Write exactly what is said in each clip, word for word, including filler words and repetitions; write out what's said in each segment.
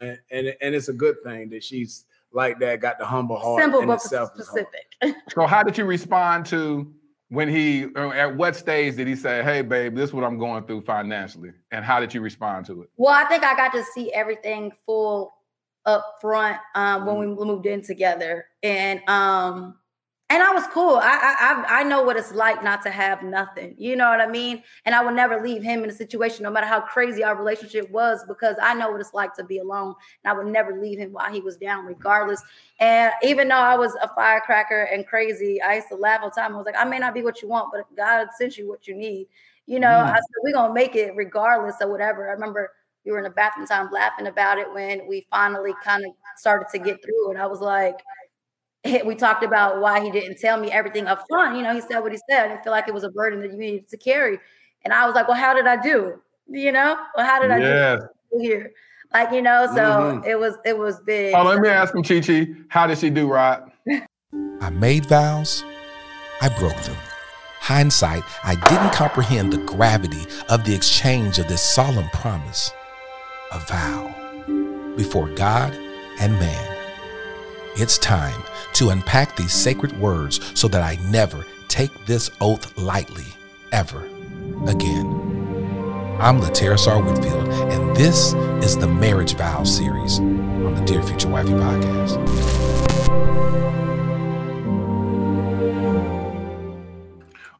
and and it's a good thing that she's like that, got the humble heart. Simple but specific. So how did you respond to when he, or at what stage did he say, hey, babe, this is what I'm going through financially? And how did you respond to it? Well, I think I got to see everything full up front um, when mm. we moved in together. And um, and I was cool. I, I I know what it's like not to have nothing. You know what I mean? And I would never leave him in a situation, no matter how crazy our relationship was, because I know what it's like to be alone. And I would never leave him while he was down, regardless. And even though I was a firecracker and crazy, I used to laugh all the time. I was like, I may not be what you want, but God sent you what you need. You know, mm. I said, we're going to make it regardless of whatever. I remember we were in the bathroom time laughing about it when we finally kind of started to get through it. I was like... We talked about why he didn't tell me everything up front. You know, he said what he said. I didn't feel like it was a burden that you needed to carry. And I was like, well, how did I do? You know, well, how did I yeah. do here? Like, you know, so mm-hmm. it was it was big. Oh, let me ask him, Chi Chi. How did she do, Rod? I made vows. I broke them. Hindsight, I didn't comprehend the gravity of the exchange of this solemn promise. A vow before God and man. It's time to unpack these sacred words so that I never take this oath lightly, ever again. I'm LaTerra R. Whitfield, and this is the Marriage Vows series on the Dear Future Wifey podcast.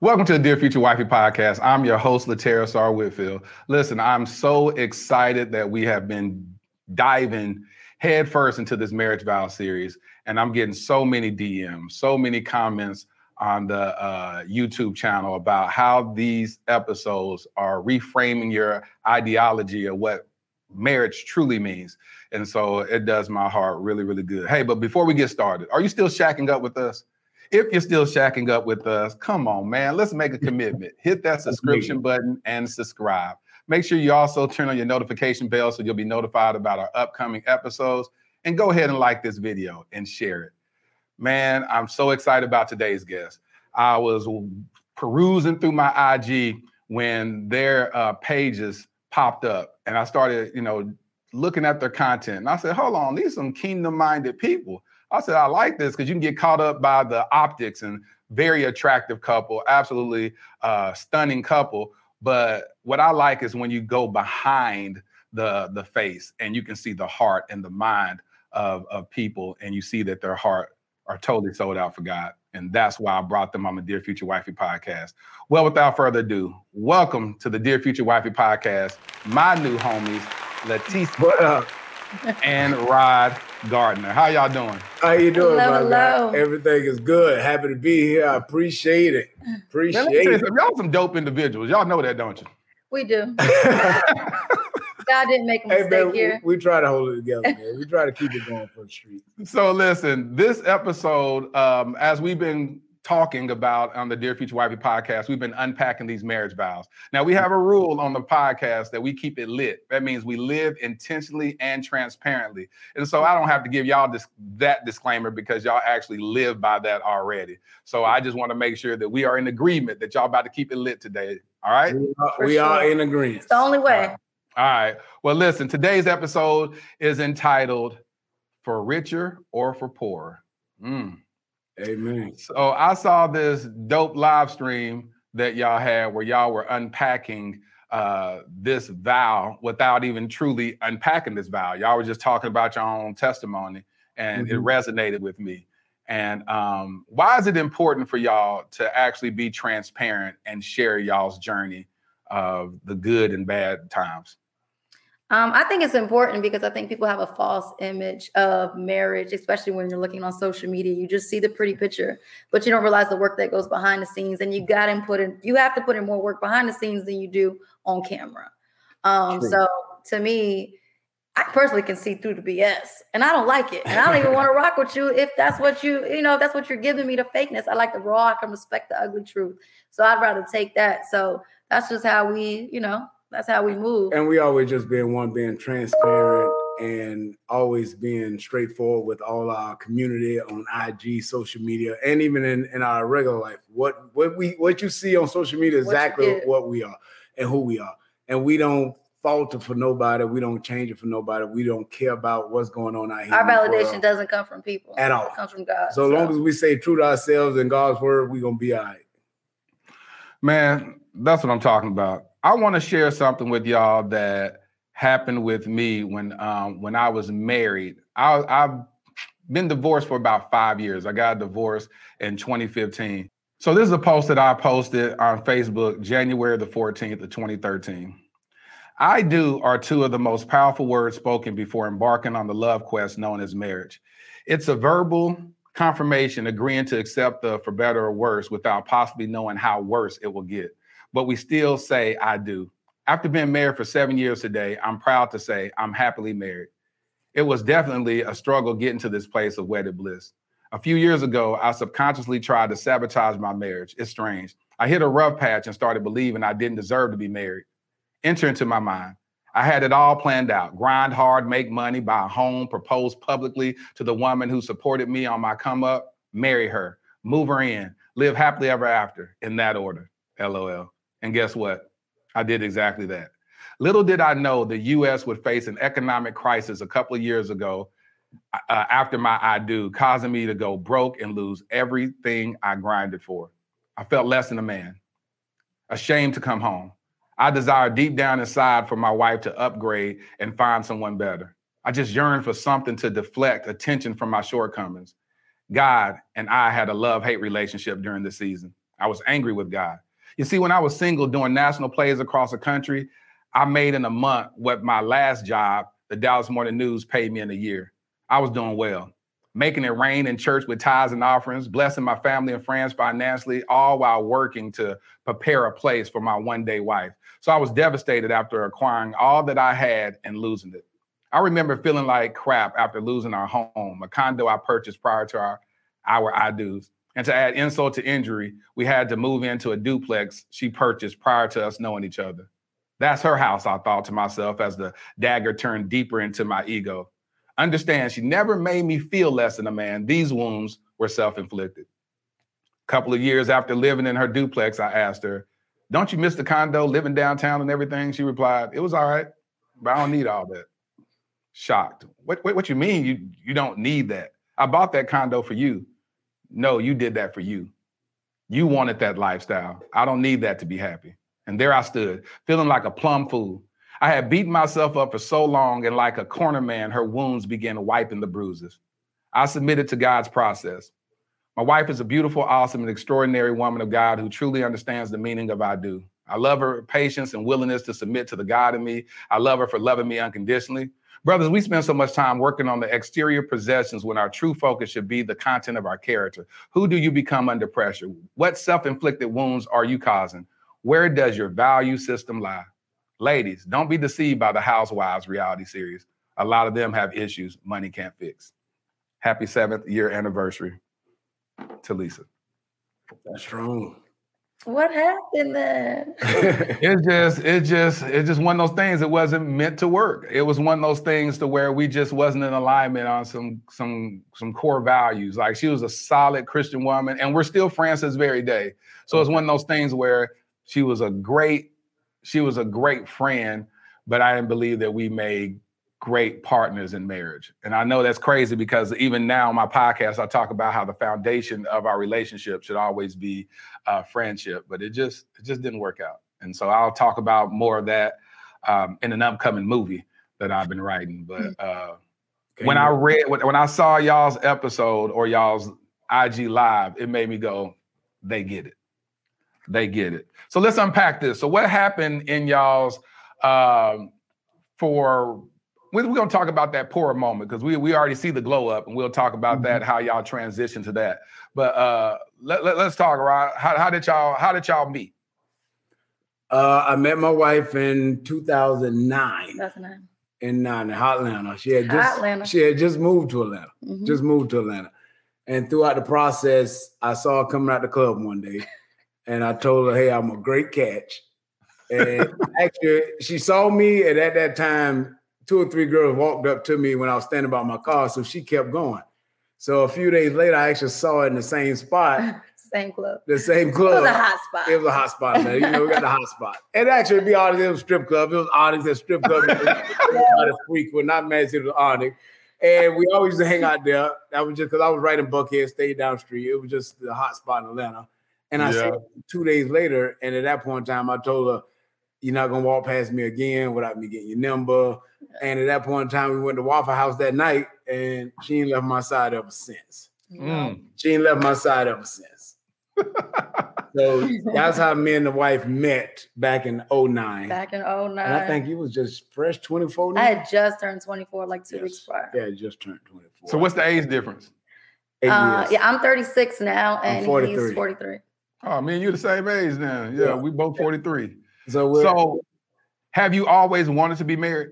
Welcome to the Dear Future Wifey podcast. I'm your host, LaTerra R. Whitfield. Listen, I'm so excited that we have been diving head first into this marriage vow series. And I'm getting so many D Ms, so many comments on the uh, YouTube channel about how these episodes are reframing your ideology of what marriage truly means. And so it does my heart really, really good. Hey, but before we get started, are you still shacking up with us? If you're still shacking up with us, come on, man, let's make a commitment. Hit that subscription button and subscribe. Make sure you also turn on your notification bell so you'll be notified about our upcoming episodes. And go ahead and like this video and share it. Man, I'm so excited about today's guest. I was perusing through my I G when their uh, pages popped up, and I started, you know, looking at their content. And I said, hold on, these are some kingdom-minded people. I said, I like this because you can get caught up by the optics and very attractive couple, absolutely uh, stunning couple. But what I like is when you go behind the, the face and you can see the heart and the mind of, of people, and you see that their heart are totally sold out for God. And that's why I brought them on the Dear Future Wifey podcast. Well, without further ado, welcome to the Dear Future Wifey podcast, my new homies, Latisha and Rod Gardner. How y'all doing? How you doing, hello, my hello. guy? Everything is good. Happy to be here. I appreciate it. Appreciate Man, it. Y'all some dope individuals. Y'all know that, don't you? We do. God didn't make a mistake hey, man, here. We, we try to hold it together, man. We try to keep it going for the street. So listen, this episode, um, as we've been talking about on the Dear Future Wifey podcast, we've been unpacking these marriage vows. Now, we have a rule on the podcast that we keep it lit. That means we live intentionally and transparently. And so I don't have to give y'all this, that disclaimer because y'all actually live by that already. So I just want to make sure that we are in agreement that y'all about to keep it lit today. All right? We are, we sure. are in agreement. It's the only way. All right. All right. Well, listen, today's episode is entitled For Richer or For Poorer. Mm. Amen. So I saw this dope live stream that y'all had where y'all were unpacking uh, this vow without even truly unpacking this vow. Y'all were just talking about your own testimony, and mm-hmm. it resonated with me. And um, why is it important for y'all to actually be transparent and share y'all's journey of the good and bad times? Um, I think it's important because I think people have a false image of marriage, especially when you're looking on social media. You just see the pretty picture, but you don't realize the work that goes behind the scenes. And you got to put in, you have to put in more work behind the scenes than you do on camera. Um, so to me, I personally can see through the B S, and I don't like it. And I don't even want to rock with you if that's what you, you know, if that's what you're giving me, the fakeness. I like the raw. I can respect the ugly truth. So I'd rather take that. So that's just how we, you know. That's how we move. And we always just being one, being transparent and always being straightforward with all our community on I G, social media, and even in, in our regular life. What what we what you see on social media is exactly what we are and who we are. And we don't falter for nobody. We don't change it for nobody. We don't care about what's going on out here. Our validation doesn't come from people. At all. It comes from God. So, so. Long as we stay true to ourselves and God's word, we're going to be all right. Man, that's what I'm talking about. I want to share something with y'all that happened with me when um, when I was married. I, I've been divorced for about five years. I got divorced in twenty fifteen. So this is a post that I posted on Facebook, January the fourteenth of twenty thirteen. I do are two of the most powerful words spoken before embarking on the love quest known as marriage. It's a verbal confirmation agreeing to accept the for better or worse without possibly knowing how worse it will get. But we still say I do. After being married for seven years today, I'm proud to say I'm happily married. It was definitely a struggle getting to this place of wedded bliss. A few years ago, I subconsciously tried to sabotage my marriage. It's strange. I hit a rough patch and started believing I didn't deserve to be married. Enter into my mind. I had it all planned out. Grind hard, make money, buy a home, propose publicly to the woman who supported me on my come up, marry her, move her in, live happily ever after, in that order. L O L. And guess what? I did exactly that. Little did I know the U S would face an economic crisis a couple of years ago. Uh, after my I do, causing me to go broke and lose everything I grinded for. I felt less than a man, ashamed to come home. I desired deep down inside for my wife to upgrade and find someone better. I just yearned for something to deflect attention from my shortcomings. God and I had a love-hate relationship during the season. I was angry with God. You see, when I was single doing national plays across the country, I made in a month what my last job, the Dallas Morning News, paid me in a year. I was doing well, making it rain in church with tithes and offerings, blessing my family and friends financially, all while working to prepare a place for my one-day wife. So I was devastated after acquiring all that I had and losing it. I remember feeling like crap after losing our home, a condo I purchased prior to our, our I-dos. And to add insult to injury, we had to move into a duplex she purchased prior to us knowing each other. That's her house, I thought to myself as the dagger turned deeper into my ego. Understand, she never made me feel less than a man. These wounds were self-inflicted. A couple of years after living in her duplex, I asked her, don't you miss the condo, living downtown and everything? She replied, it was all right, but I don't need all that. Shocked. What, what, what you mean you, you don't need that? I bought that condo for you. No, you did that for you. You wanted that lifestyle. I don't need that to be happy. And there I stood, feeling like a plum fool. I had beaten myself up for so long, and like a corner man, her wounds began wiping the bruises. I submitted to God's process. My wife is a beautiful, awesome, and extraordinary woman of God who truly understands the meaning of I do. I love her patience and willingness to submit to the God in me. I love her for loving me unconditionally. Brothers, we spend so much time working on the exterior possessions when our true focus should be the content of our character. Who do you become under pressure? What self-inflicted wounds are you causing? Where does your value system lie? Ladies, don't be deceived by the Housewives reality series. A lot of them have issues money can't fix. Happy seventh year anniversary to Lisa. That's true. What happened then? It just, it just, it just one of those things. It wasn't meant to work. It was one of those things to where we just wasn't in alignment on some, some, some core values. Like she was a solid Christian woman, and we're still friends this very day. So it's one of those things where she was a great. She was a great friend, but I didn't believe that we made great partners in marriage. And I know that's crazy because even now on my podcast, I talk about how the foundation of our relationship should always be uh, friendship, but it just it just didn't work out. And so I'll talk about more of that um, in an upcoming movie that I've been writing. But uh, when I read, when I saw y'all's episode or y'all's I G Live, it made me go, they get it. They get it. So let's unpack this. So what happened in y'all's uh, for, we're going to talk about that poorer moment because we we already see the glow up and we'll talk about mm-hmm. that, how y'all transition to that. But uh, let, let, let's talk, Rod. How, how did y'all, how did y'all meet? Uh, I met my wife in two thousand nine. two thousand nine. In, uh, in Hot Atlanta. She had just, Atlanta. She had just moved to Atlanta. Mm-hmm. Just moved to Atlanta. And throughout the process, I saw her coming out the club one day. And I told her, hey, I'm a great catch. And actually, she saw me. And at that time, two or three girls walked up to me when I was standing by my car. So she kept going. So a few days later, I actually saw her in the same spot. same club. The same club. It was a hot spot. It was a hot spot, man. You know, we got the hot spot. And actually, it'd be Onyx and strip club. It was Onyx and strip club. It was a freak. We're not married to the Onyx. And we always used to hang out there. That was just because I was right in Buckhead, stayed down the street. It was just the hot spot in Atlanta. And I yeah. said two days later, and at that point in time, I told her, "You're not gonna walk past me again without me getting your number." And at that point in time, we went to Waffle House that night, and she ain't left my side ever since. Mm. She ain't left my side ever since. So that's how me and the wife met back in oh nine. Back in oh nine. And I think you was just fresh twenty-four now. I had just turned twenty-four like two yes. weeks prior. Yeah, just turned twenty-four. So what's the age difference? Eight uh, years. Yeah, I'm thirty-six now, and he's forty-three. Oh, me and you the same age now. Yeah, yeah. We both forty-three. So, we're, so have you always wanted to be married?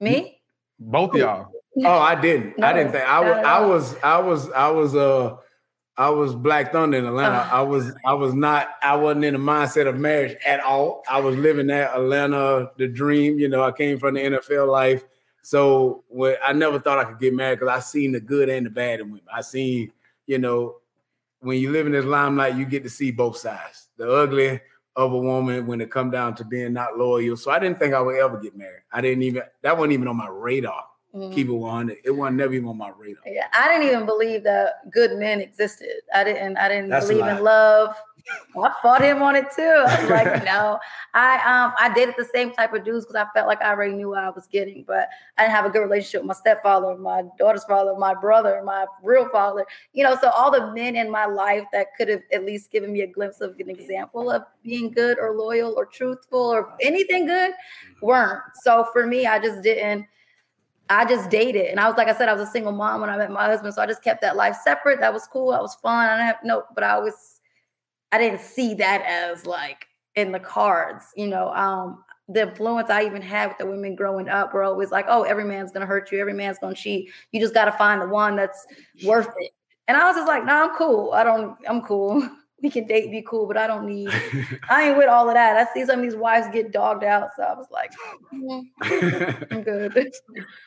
Me? Both of y'all. Oh, I didn't. No, I didn't think I was I was I was I was uh I was Black Thunder in Atlanta. Oh. I was I was not I wasn't in the mindset of marriage at all. I was living that Atlanta, the dream, you know, I came from the N F L life. So when, I never thought I could get married because I seen the good and the bad in women. I seen, you know, when you live in this limelight, you get to see both sides, the ugly of a woman when it come down to being not loyal. So I didn't think I would ever get married. I didn't even, that wasn't even on my radar. Mm-hmm. Keep it one hundred. It wasn't never even on my radar. Yeah, I didn't even believe that good men existed. I didn't, I didn't That's believe in love. I fought him on it too. I was like, no, I, um, I dated the same type of dudes because I felt like I already knew what I was getting, but I didn't have a good relationship with my stepfather, my daughter's father, my brother, my real father, you know, so all the men in my life that could have at least given me a glimpse of an example of being good or loyal or truthful or anything good weren't. So for me, I just didn't. I just dated. And I was, like I said, I was a single mom when I met my husband. So I just kept that life separate. That was cool. That was fun. I didn't have no, but I was, I didn't see that as like in the cards, you know, um, the influence I even had with the women growing up were always like, oh, every man's going to hurt you. Every man's going to cheat. You just got to find the one that's worth it. And I was just like, no, nah, I'm cool. I don't, I'm cool. We can date, be cool, but I don't need, I ain't with all of that. I see some of these wives get dogged out. So I was like, mm, I'm good.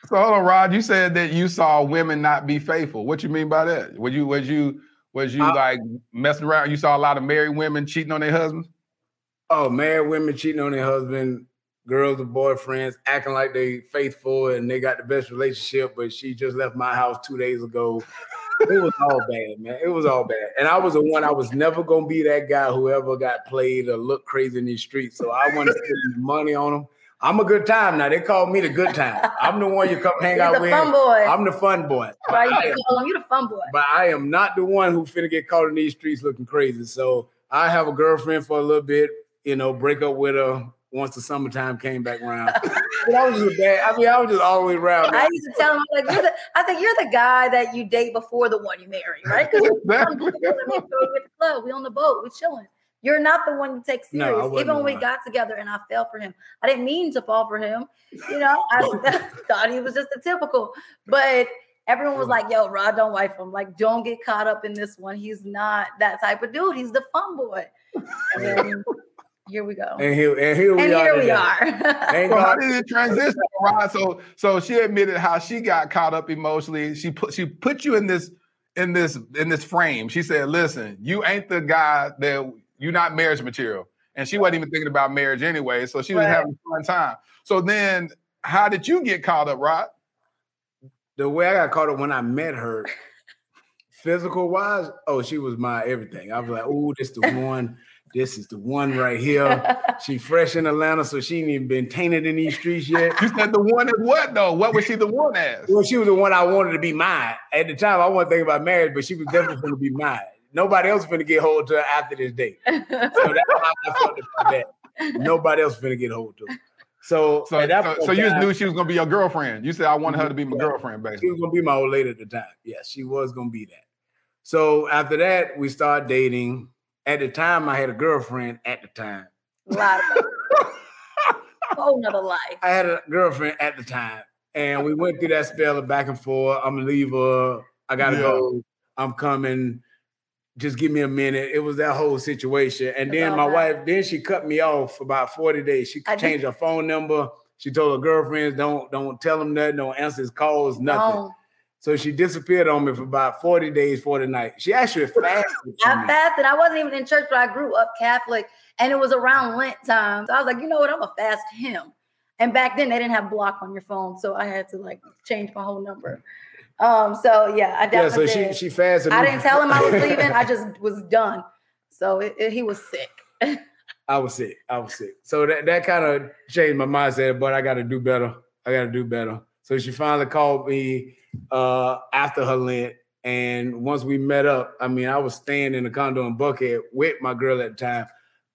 So hold on, Rod, you said that you saw women not be faithful. What you mean by that? Would you, was you, was you I, like messing around? You saw a lot of married women cheating on their husbands? Oh, married women cheating on their husband, girls and boyfriends acting like they faithful and they got the best relationship, but she just left my house two days ago. It was all bad, man. It was all bad. And I was the one, I was never going to be that guy who ever got played or looked crazy in these streets. So I wanted to spend money on them. I'm a good time now. They call me the good time. I'm the one you come hang He's out the with. Fun boy. I'm the fun boy. Right, you am, you're the fun boy. But I am not the one who finna get caught in these streets looking crazy. So I have a girlfriend for a little bit, you know, break up with her once the summertime came back around. But I was just bad. I mean, I was just all the way around. I used to tell him, like, you're the, I think you're the guy that you date before the one you marry, right? Because exactly. We on the boat, we chilling. You're not the one you take serious. No, even when we right. got together and I fell for him. I didn't mean to fall for him. You know, I thought he was just a typical. But everyone was like, yo, Rod, don't wife him. Like, don't get caught up in this one. He's not that type of dude. He's the fun boy. And then, here we go. And here, and here we and are. Here we are. So how did it transition, Rod? So, so she admitted how she got caught up emotionally. She put she put you in this in this in this frame. She said, "Listen, you ain't the guy that you're not marriage material." And she wasn't even thinking about marriage anyway. So she was right. having a fun time. So then, how did you get caught up, Rod? The way I got caught up when I met her, physical wise, oh, she was my everything. I was like, "Oh, this the one." This is the one right here. She fresh in Atlanta, so she ain't even been tainted in these streets yet. You said the one is what, though? What was she the one as? Well, she was the one I wanted to be mine. At the time, I wasn't thinking about marriage, but she was definitely going to be mine. Nobody else is going to get hold to her after this date. So that's how I felt about that. Nobody else is going to get hold to her. So, so, so, so you just knew she was going to be your girlfriend. You said, I wanted her to be my girlfriend, basically. She was going to be my old lady at the time. Yes, she was going to be that. So after that, we started dating. At the time, I had a girlfriend at the time. A lot of whole nother life. I had a girlfriend at the time. And we went through that spell of back and forth. I'm going to leave her. I got to yeah. go. I'm coming. Just give me a minute. It was that whole situation. And then my right. wife, then she cut me off for about forty days. She I changed did. her phone number. She told her girlfriends, don't, don't tell them nothing. Don't answer his calls, nothing. No. So she disappeared on me for about forty days, forty nights. She actually fasted. I fasted. I wasn't even in church, but I grew up Catholic, and it was around Lent time. So I was like, you know what? I'm going to fast him. And back then, they didn't have block on your phone, so I had to, like, change my whole number. Um, so, yeah, I definitely yeah, so did. She, she fasted. I didn't tell him I was leaving. I just was done. So it, it, he was sick. I was sick. I was sick. So that, that kind of changed my mindset, but I got to do better. I got to do better. So she finally called me uh, after her Lent. And once we met up, I mean, I was staying in the condo in Buckhead with my girl at the time.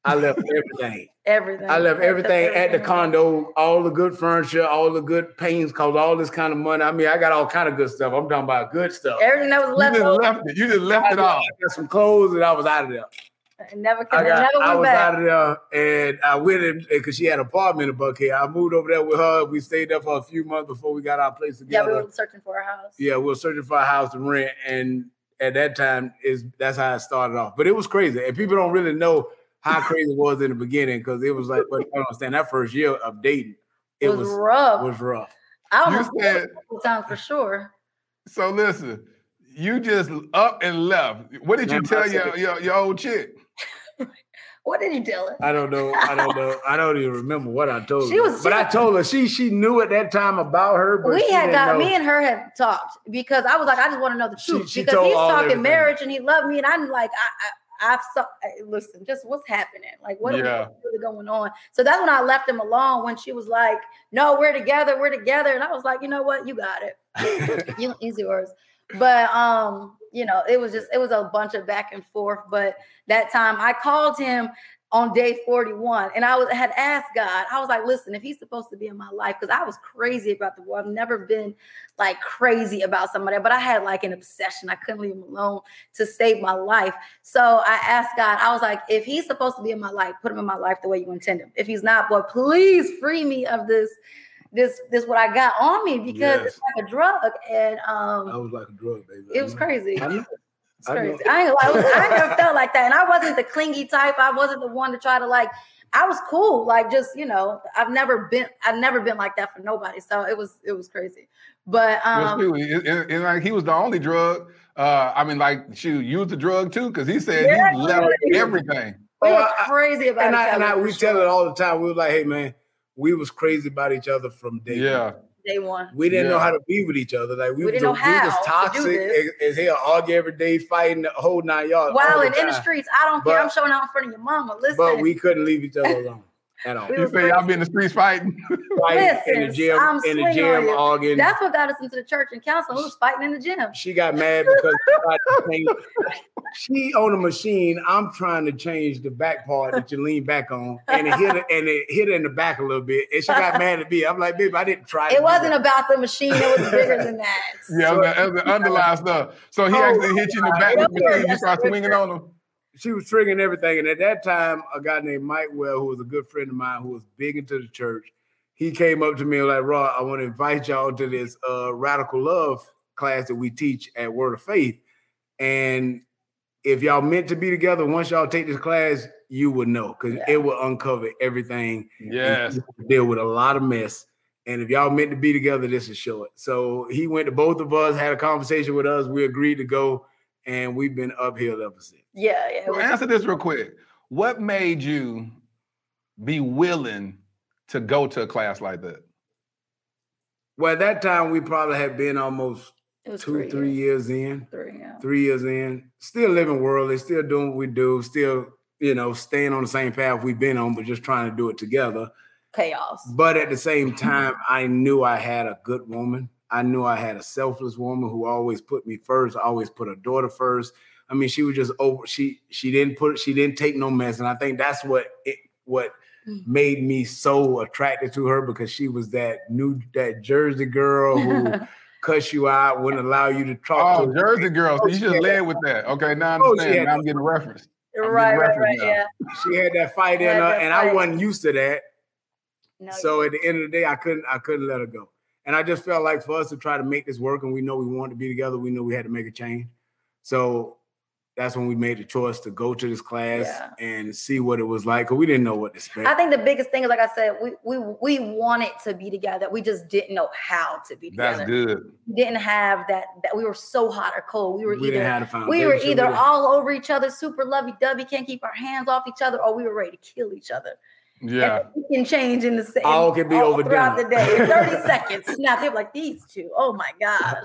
I left everything. everything. I left everything, everything at the condo, all the good furniture, all the good paintings, cost all this kind of money. I mean, I got all kind of good stuff. I'm talking about good stuff. Everything that was left. You just left it. You just left it all. I got some clothes and I was out of there. I never came. I, got, never went I was back. out of there, and I went in because she had an apartment in Buckhead. I moved over there with her. We stayed there for a few months before we got our place together. Yeah, we were searching for a house. Yeah, we were searching for a house to rent, and at that time, is that's how it started off. But it was crazy, and people don't really know how crazy it was in the beginning because it was like, well, I don't understand that first year of dating. It, it was, was rough. It was rough. I almost said a couple times for sure. So listen, you just up and left. What did you and tell your, your your old chick? What did you tell her? I don't know. I don't know. I don't even remember what I told she her. Was, but she I told her she she knew at that time about her. But we she had got know. me and her had talked because I was like, I just want to know the truth she, she because he's talking everything. marriage and he loved me and I'm like, I I I've so, listen, just what's happening? Like what yeah. is really going on? So that's when I left him alone when she was like, no, we're together, we're together, and I was like, you know what, you got it, you easy yours. But um. You know, it was just, it was a bunch of back and forth. But that time I called him on day forty-one and I was, had asked God, I was like, listen, if he's supposed to be in my life, because I was crazy about the boy. I've never been like crazy about somebody, but I had like an obsession. I couldn't leave him alone to save my life. So I asked God, I was like, if he's supposed to be in my life, put him in my life the way you intend him. If he's not, boy, please free me of this. This this what I got on me because yes. it's like a drug. And um I was like a drug, baby. It was crazy. I know. It's crazy. I, know. I, was, I never felt like that. And I wasn't the clingy type. I wasn't the one to try to like, I was cool. Like just, you know, I've never been, I've never been like that for nobody. So it was, it was crazy. But um well, it, it, it, like he was the only drug. Uh I mean, like she used the drug too, because he said yeah, he left really. everything. We well, were crazy about it. And I and I we sure. tell it all the time. We were like, hey man. We was crazy about each other from day yeah. one. Day one. We didn't yeah. know how to be with each other. Like we, we didn't know how. We was toxic as hell, argue every day, fighting the whole nine yards. Wow, and in the streets, I don't but, care. I'm showing out in front of your mama. Listen. But we couldn't leave each other alone at all. we you say y'all be in the streets fighting? fighting Listen, in the gym, I'm in the gym, arguing. That's what got us into the church and counseling. We was fighting in the gym. She got mad because she, she on a machine. I'm trying to change the back part that you lean back on, and it hit, and it hit in the back a little bit. And she got mad at me. I'm like, babe, I didn't try. It wasn't that. about the machine. It was bigger than that. Yeah, so, it was the underlying stuff. So he oh, actually hit you in the back of the machine. You start swinging on him. She was triggering everything. And at that time, a guy named Mike Well, who was a good friend of mine, who was big into the church, he came up to me and was like, Rod, I want to invite y'all to this uh, Radical Love class that we teach at Word of Faith. And if y'all meant to be together, once y'all take this class, you would know because yeah. it will uncover everything. Yes. Deal with a lot of mess. And if y'all meant to be together, this is short. So he went to both of us, had a conversation with us. We agreed to go. And we've been uphill ever since. Yeah, yeah. Well, answer this real quick. What made you be willing to go to a class like that? Well, at that time, we probably had been almost two, three, three years. years in. Three, yeah. Three years in. Still living worldly, still doing what we do, still, you know, staying on the same path we've been on, but just trying to do it together. Chaos. But at the same time, I knew I had a good woman. I knew I had a selfless woman who always put me first, always put her daughter first. I mean, she was just over. She she didn't put she didn't take no mess, and I think that's what it, what mm-hmm. made me so attracted to her because she was that new that Jersey girl who cuss you out, wouldn't allow you to talk. Oh, to Jersey her. girl, so you should led with that. Okay, now I understand. Oh, now I'm getting a reference. Right, getting right, reference right. Now. Yeah, she had that fight in her, and fight. I wasn't used to that. No, so at the end of the day, I couldn't I couldn't let her go. And I just felt like for us to try to make this work and we know we wanted to be together, we knew we had to make a change. So that's when we made the choice to go to this class yeah. and see what it was like. Cause we didn't know what to expect. I think the biggest thing is, like I said, we we we wanted to be together. We just didn't know how to be together. That's good. We didn't have that. that we were so hot or cold. We were we either we were either all over each other, super lovey-dovey, can't keep our hands off each other, or we were ready to kill each other. Yeah, and we can change in the same. All can be all over throughout dinner. The day. Thirty seconds. Now they're like these two. Oh my gosh.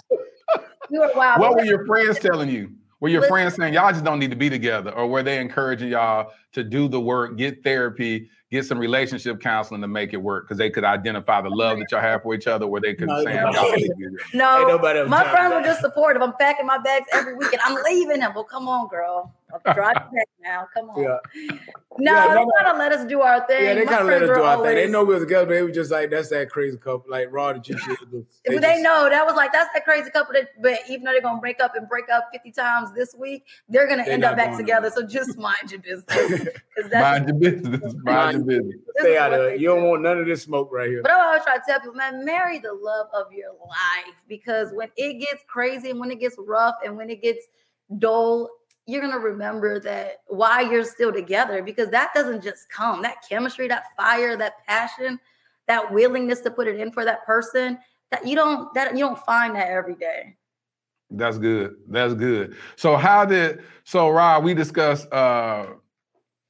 We were wild. What were your friends telling you? Were your Listen. friends saying y'all just don't need to be together, or were they encouraging y'all to do the work, get therapy, get some relationship counseling to make it work because they could identify the love that y'all have for each other, where they could no, say y'all need to be No, my friends were just supportive. I'm packing my bags every weekend. I'm leaving them. Well, come on, girl. I'll drive back now. Come on. Yeah. No, yeah, they kind of let us do our thing. Yeah, they kind of let us do our always... thing. They know we were together, but they were just like, that's that crazy couple. Like, Rod and you should do. They, they just... know. That was like, that's that crazy couple. That, but even though they're going to break up and break up fifty times this week, they're going to end up back together. Anymore. So just mind your business. That's mind your business. Mind your business. Stay out of it. You don't want none of this smoke right here. But I always try to tell people, man, marry the love of your life. Because when it gets crazy and when it gets rough and when it gets dull, you're going to remember that why you're still together, because that doesn't just come. That chemistry, that fire, that passion, that willingness to put it in for that person, that you don't, that you don't find that every day. That's good. That's good. So how did, so Rod, we discussed uh,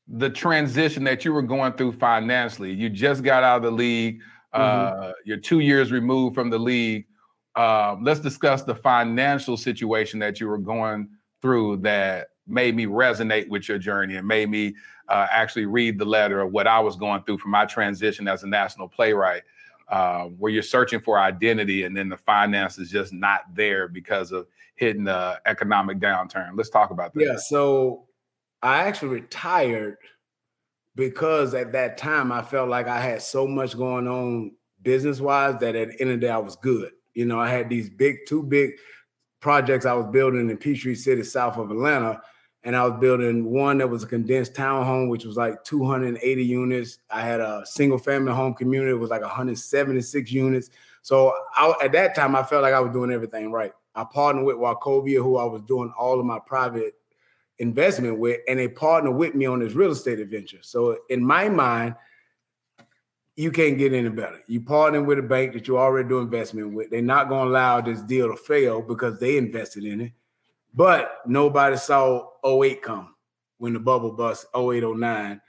the transition that you were going through financially. You just got out of the league. Mm-hmm. Uh, you're two years removed from the league. Uh, let's discuss the financial situation that you were going through that made me resonate with your journey and made me uh, actually read the letter of what I was going through for my transition as a national playwright, uh, where you're searching for identity and then the finance is just not there because of hitting the economic downturn. Let's talk about that. Yeah, so I actually retired because at that time I felt like I had so much going on business-wise that at the end of the day I was good. You know, I had these big, two big projects I was building in Peachtree City, south of Atlanta. And I was building one that was a condensed townhome, which was like two hundred eighty units. I had a single family home community. It was like one hundred seventy-six units. So I, at that time, I felt like I was doing everything right. I partnered with Wachovia, who I was doing all of my private investment with, and they partnered with me on this real estate adventure. So in my mind, you can't get any better. You partner with a bank that you already do investment with. They're not going to allow this deal to fail because they invested in it. But nobody saw oh eight come when the bubble bust, oh eight, oh nine.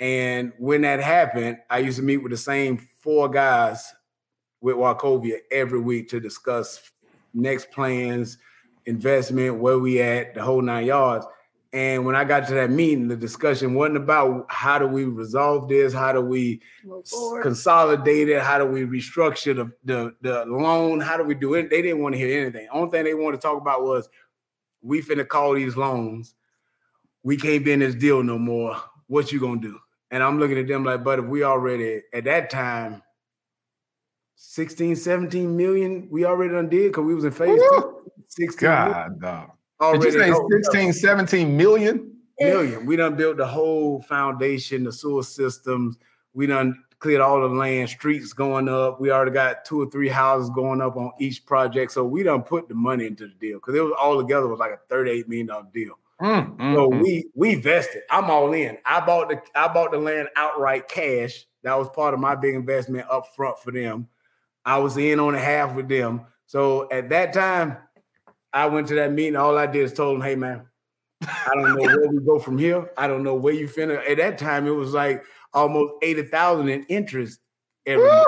And when that happened, I used to meet with the same four guys with Wachovia every week to discuss next plans, investment, where we at, the whole nine yards. And when I got to that meeting, the discussion wasn't about how do we resolve this, how do we consolidate it, how do we restructure the, the, the loan, how do we do it? They didn't want to hear anything. Only thing they wanted to talk about was, we finna call these loans. We can't be in this deal no more. What you gonna do? And I'm looking at them like, buddy, we already, at that time, sixteen, seventeen million, we already done did because we was in phase two. sixteen God, dog. Did you say sixteen, seventeen million? Million. We done built the whole foundation, the sewer systems. We done cleared all the land, streets going up. We already got two or three houses going up on each project. So we done put the money into the deal because it was all together was like a thirty-eight million dollars deal. Mm, mm, so mm. we we vested. I'm all in. I bought the I bought the land outright cash. That was part of my big investment up front for them. I was in on a half with them. So at that time, I went to that meeting. All I did is told him, hey, man, I don't know where we go from here. I don't know where you finna. At that time, it was like almost eighty thousand dollars in interest every Woo! Month.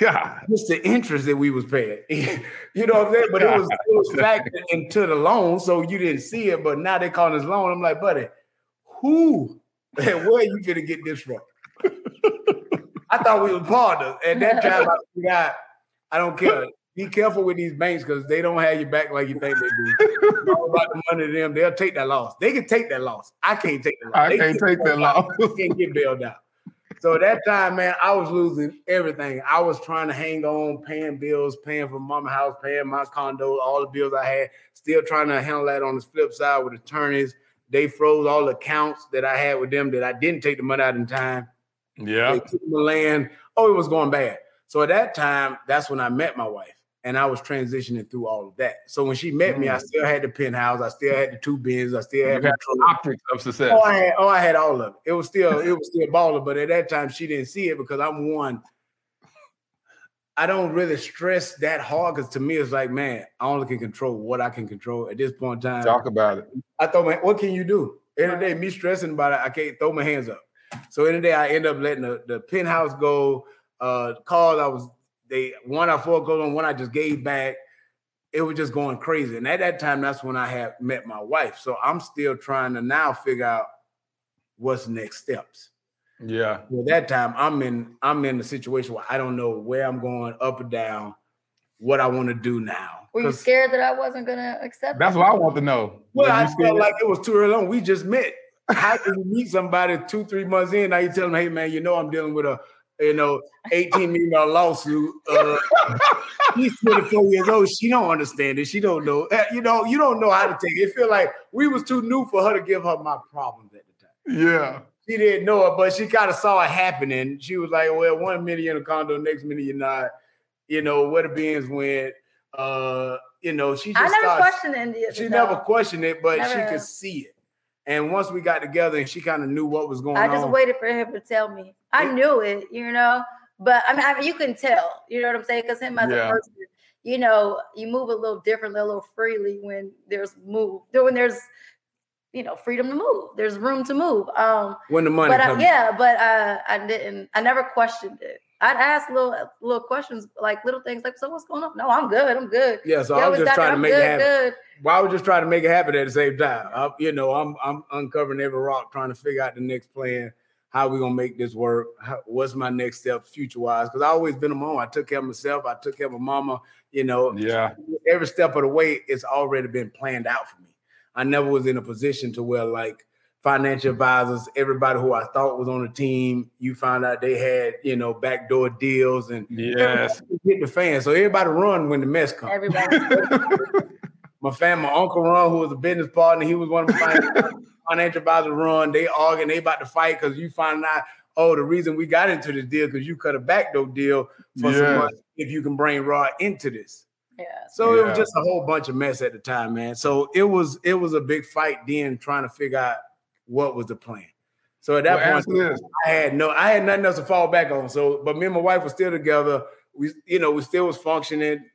God. Just the interest that we was paying. You know what I'm saying? But it was, it was factored into the loan, so you didn't see it. But now they calling this loan. I'm like, buddy, who and where you finna get this from? I thought we were partners. At that time, I got, I don't care. Be careful with these banks because they don't have your back like you think they do. It's all about the money to them. They'll take that loss. They can take that loss. I can't take that loss. I they can't take that loss. I can't get bailed out. So that time, man, I was losing everything. I was trying to hang on, paying bills, paying for mama's house, paying my condo, all the bills I had, still trying to handle that on the flip side with attorneys. They froze all the accounts that I had with them that I didn't take the money out in time. Yeah. They took the land. Oh, it was going bad. So at that time, that's when I met my wife. And I was transitioning through all of that. So when she met mm-hmm. me, I still had the penthouse. I still had the two bins. I still had, had the optics of success. Oh I, had, oh, I had all of it. It was still, it was still baller. But at that time, she didn't see it because I'm one. I don't really stress that hard because to me, it's like, man, I only can control what I can control at this point in time. Talk about it. I thought, man, what can you do? Every day, me stressing about it, I can't throw my hands up. So any day, I end up letting the, the penthouse go. Uh, call I was. They one I foreclosed on, one I just gave back. It was just going crazy. And at that time, that's when I had met my wife. So I'm still trying to now figure out what's next steps. Yeah. At that time, I'm in I'm in a situation where I don't know where I'm going, up or down, what I want to do now. Were you scared that I wasn't gonna accept? That's what I want to know. Well, I felt like it was too early on. We just met. How can you meet somebody two, three months in? Now you tell them, hey man, you know I'm dealing with a You know, eighteen million dollars lawsuit. Uh, she's twenty-four years old. She don't understand it. She don't know. You know, you don't know how to take it. It feel like we was too new for her to give her my problems at the time. Yeah. She didn't know it, but she kind of saw it happening. She was like, well, one minute you're in a condo, next minute you're not. You know, where the bins went. Uh, you know, she just I never started, questioned India. She no. never questioned it, but never. She could see it. And once we got together and she kind of knew what was going on. I just on. waited for him to tell me. I knew it, you know, but I mean, I mean you can tell, you know what I'm saying? Because him as yeah. a person, you know, you move a little differently, a little freely when there's move, when there's, you know, freedom to move. There's room to move. Um, when the money but comes. I, yeah, but uh, I didn't, I never questioned it. I'd ask little little questions, like little things like, so what's going on? No, I'm good. I'm good. Yeah, so yeah, I was just trying to make it happen. Well, I was just trying to make it happen at the same time. I, you know, I'm I'm uncovering every rock, trying to figure out the next plan, how we going to make this work, how, what's my next step future-wise, because I've always been a mom. I took care of myself. I took care of my mama. You know, yeah. Every step of the way, it's already been planned out for me. I never was in a position to where, like, financial advisors, everybody who I thought was on the team, you found out they had, you know, backdoor deals and yes. hit the fan. So everybody run when the mess comes. Everybody. My family, my uncle Ron, who was a business partner, he was one of my financial advisors run. They arguing, they about to fight because you find out, oh, the reason we got into this deal because you cut a backdoor deal for yeah. someone if you can bring Rod into this. Yeah. So yeah. it was just a whole bunch of mess at the time, man. So it was it was a big fight then trying to figure out what was the plan? So at that well, point, I had no, I had nothing else to fall back on. So, but me and my wife were still together. We, you know, we still was functioning.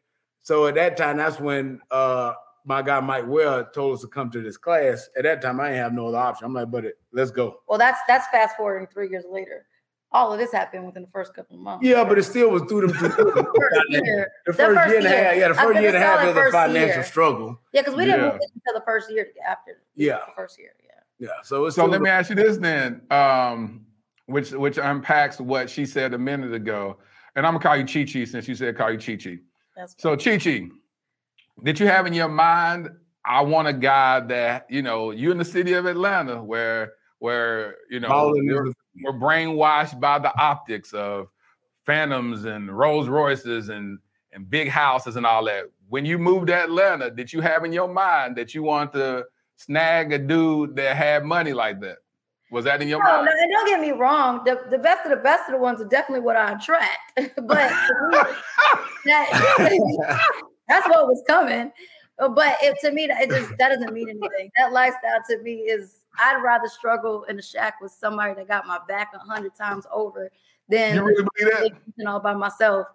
So at that time, that's when uh, my guy Mike Well told us to come to this class. At that time, I didn't have no other option. I'm like, but let's go. Well, that's that's fast forwarding three years later. All of this happened within the first couple of months. Yeah, but it still was through them. Two the first year, the first, first year and a half, yeah, the first year and a half was a financial year. struggle. Yeah, because we didn't yeah. move until the first year after. Yeah, the first year. Yeah. Yeah. So it's so let me ask you this then, um, which which unpacks what she said a minute ago, and I'm gonna call you Chi-Chi since you said call you Chi-Chi. That's so Chi-Chi, did you have in your mind? I want a guy that you know you're in the city of Atlanta, where where you know we're, we're brainwashed by the optics of Phantoms and Rolls Royces and and big houses and all that. When you moved to Atlanta, did you have in your mind that you want to snag a dude that had money like that? Was that in your no, mind? No, and don't get me wrong. The, the best of the best of the ones are definitely what I attract. But that, that's what was coming. But it, to me, it just that doesn't mean anything. That lifestyle to me is I'd rather struggle in the shack with somebody that got my back a hundred times over than you really believe that? You know, all by myself.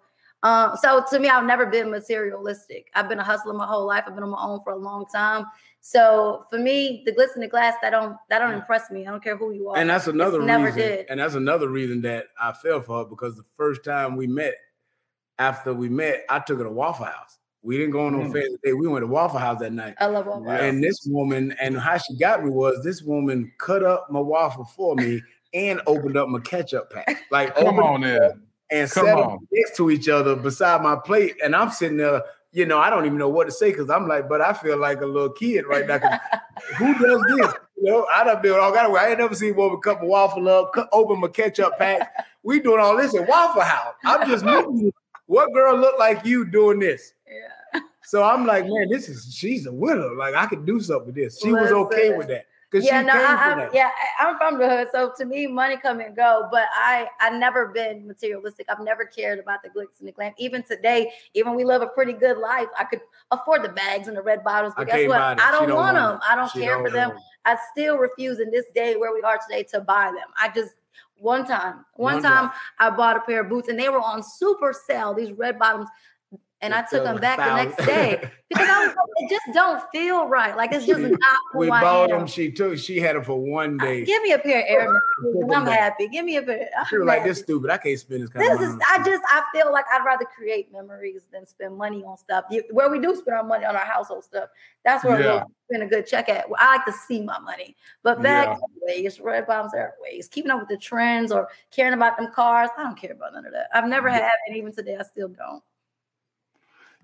Um, so to me, I've never been materialistic. I've been a hustler my whole life. I've been on my own for a long time. So for me, the glitz and the glass, that don't that don't impress me. I don't care who you are. And that's another it's reason. Never did. And that's another reason that I fell for her because the first time we met, after we met, I took her to Waffle House. We didn't go on no mm. fancy day. We went to Waffle House that night. I love Waffle House. And this woman, and how she got me was this woman cut up my waffle for me and opened up my ketchup pack. Like, come on there. And Come set them next to each other beside my plate. And I'm sitting there, you know, I don't even know what to say because I'm like, but I feel like a little kid right now. Who does this? You know, I done been all got away. I ain't never seen one cup of waffle up, open my ketchup pack. We doing all this at Waffle House. I'm just looking, what girl look like you doing this? Yeah. So I'm like, man, this is, she's a winner. Like, I could do something with this. She Let's was okay with that. Yeah, no, I, I, yeah, I'm from the hood. So to me, money come and go. But I, I've never been materialistic. I've never cared about the glitz and the glam. Even today, even we live a pretty good life. I could afford the bags and the red bottles. But I guess what? I don't, don't want them. It. I don't she care don't for them. It. I still refuse in this day where we are today to buy them. I just, one time, one, one time, time I bought a pair of boots and they were on super sale, these red bottoms. And I took them back the next day because I was like, it just don't feel right. Like it's just not who we I bought am. Them. She took. She had them for one day. I, give me a pair of Air Max. I'm happy. Give me a pair. She was like, this stupid. I can't spend this kind this of money. Is, I just. I feel like I'd rather create memories than spend money on stuff. You, where we do spend our money on our household stuff. That's where yeah. we spend a good check at. I like to see my money, but bags yeah. ways, red bottoms are ways. Keeping up with the trends or caring about them cars. I don't care about none of that. I've never had it. Even today, I still don't.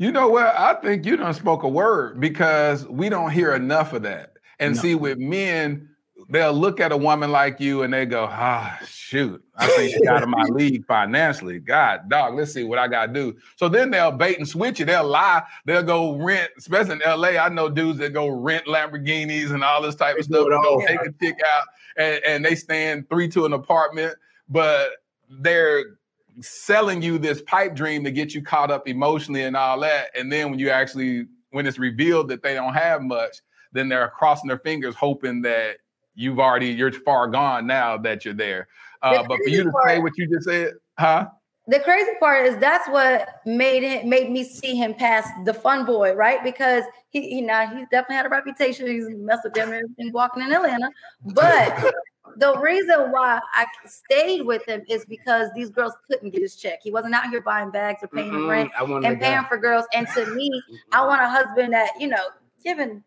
You know what? I think you done spoke a word because we don't hear enough of that. And no. see, with men, they'll look at a woman like you and they go, ah, shoot, I think she's out of my league financially. God, dog, let's see what I got to do. So then they'll bait and switch it. They'll lie. They'll go rent, especially in L A. I know dudes that go rent Lamborghinis and all this type of stuff. They'll go take a chick out and, and they stand three to an apartment, but they're selling you this pipe dream to get you caught up emotionally and all that. And then when you actually, when it's revealed that they don't have much, then they're crossing their fingers, hoping that you've already, you're far gone now that you're there. Uh, the but for you to part, say what you just said, huh? The crazy part is that's what made it, made me see him past the fun boy, right? Because he, you know, he definitely had a reputation. He's messed with them and walking in Atlanta, but the reason why I stayed with him is because these girls couldn't get his check. He wasn't out here buying bags or paying mm-hmm. rent and paying for girls. And to me, I want a husband that, you know, giving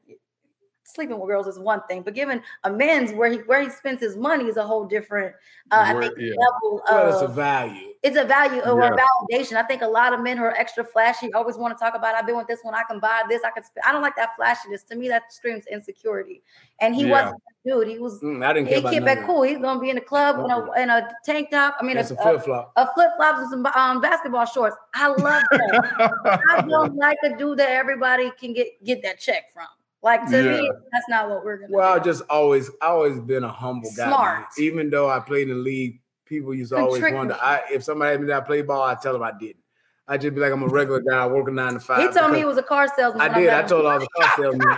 sleeping with girls is one thing, but giving a man's where he where he spends his money is a whole different uh, word, I think yeah. level of well, it's a value. It's a value or yeah. a validation. I think a lot of men who are extra flashy always want to talk about, I've been with this one, I can buy this, I can spend. I don't like that flashiness. To me, that screams insecurity. And he yeah. wasn't a dude. He was, mm, I didn't he kept that cool. He's going to be in a club in a, in a tank top. I mean, a, a flip-flop. A, a flip-flops and some um, basketball shorts. I love that. I don't like a dude that everybody can get, get that check from. Like, to yeah. me, that's not what we're going to well, do. Well, I just always, I always been a humble guy. Smart. Even though I played in the league, people used to always wonder, I, if somebody asked me that I played ball, I tell them I didn't. I just be like, I'm a regular guy, I work a nine to five. He told me he was a car salesman. I did. I, I told him I was a car salesman.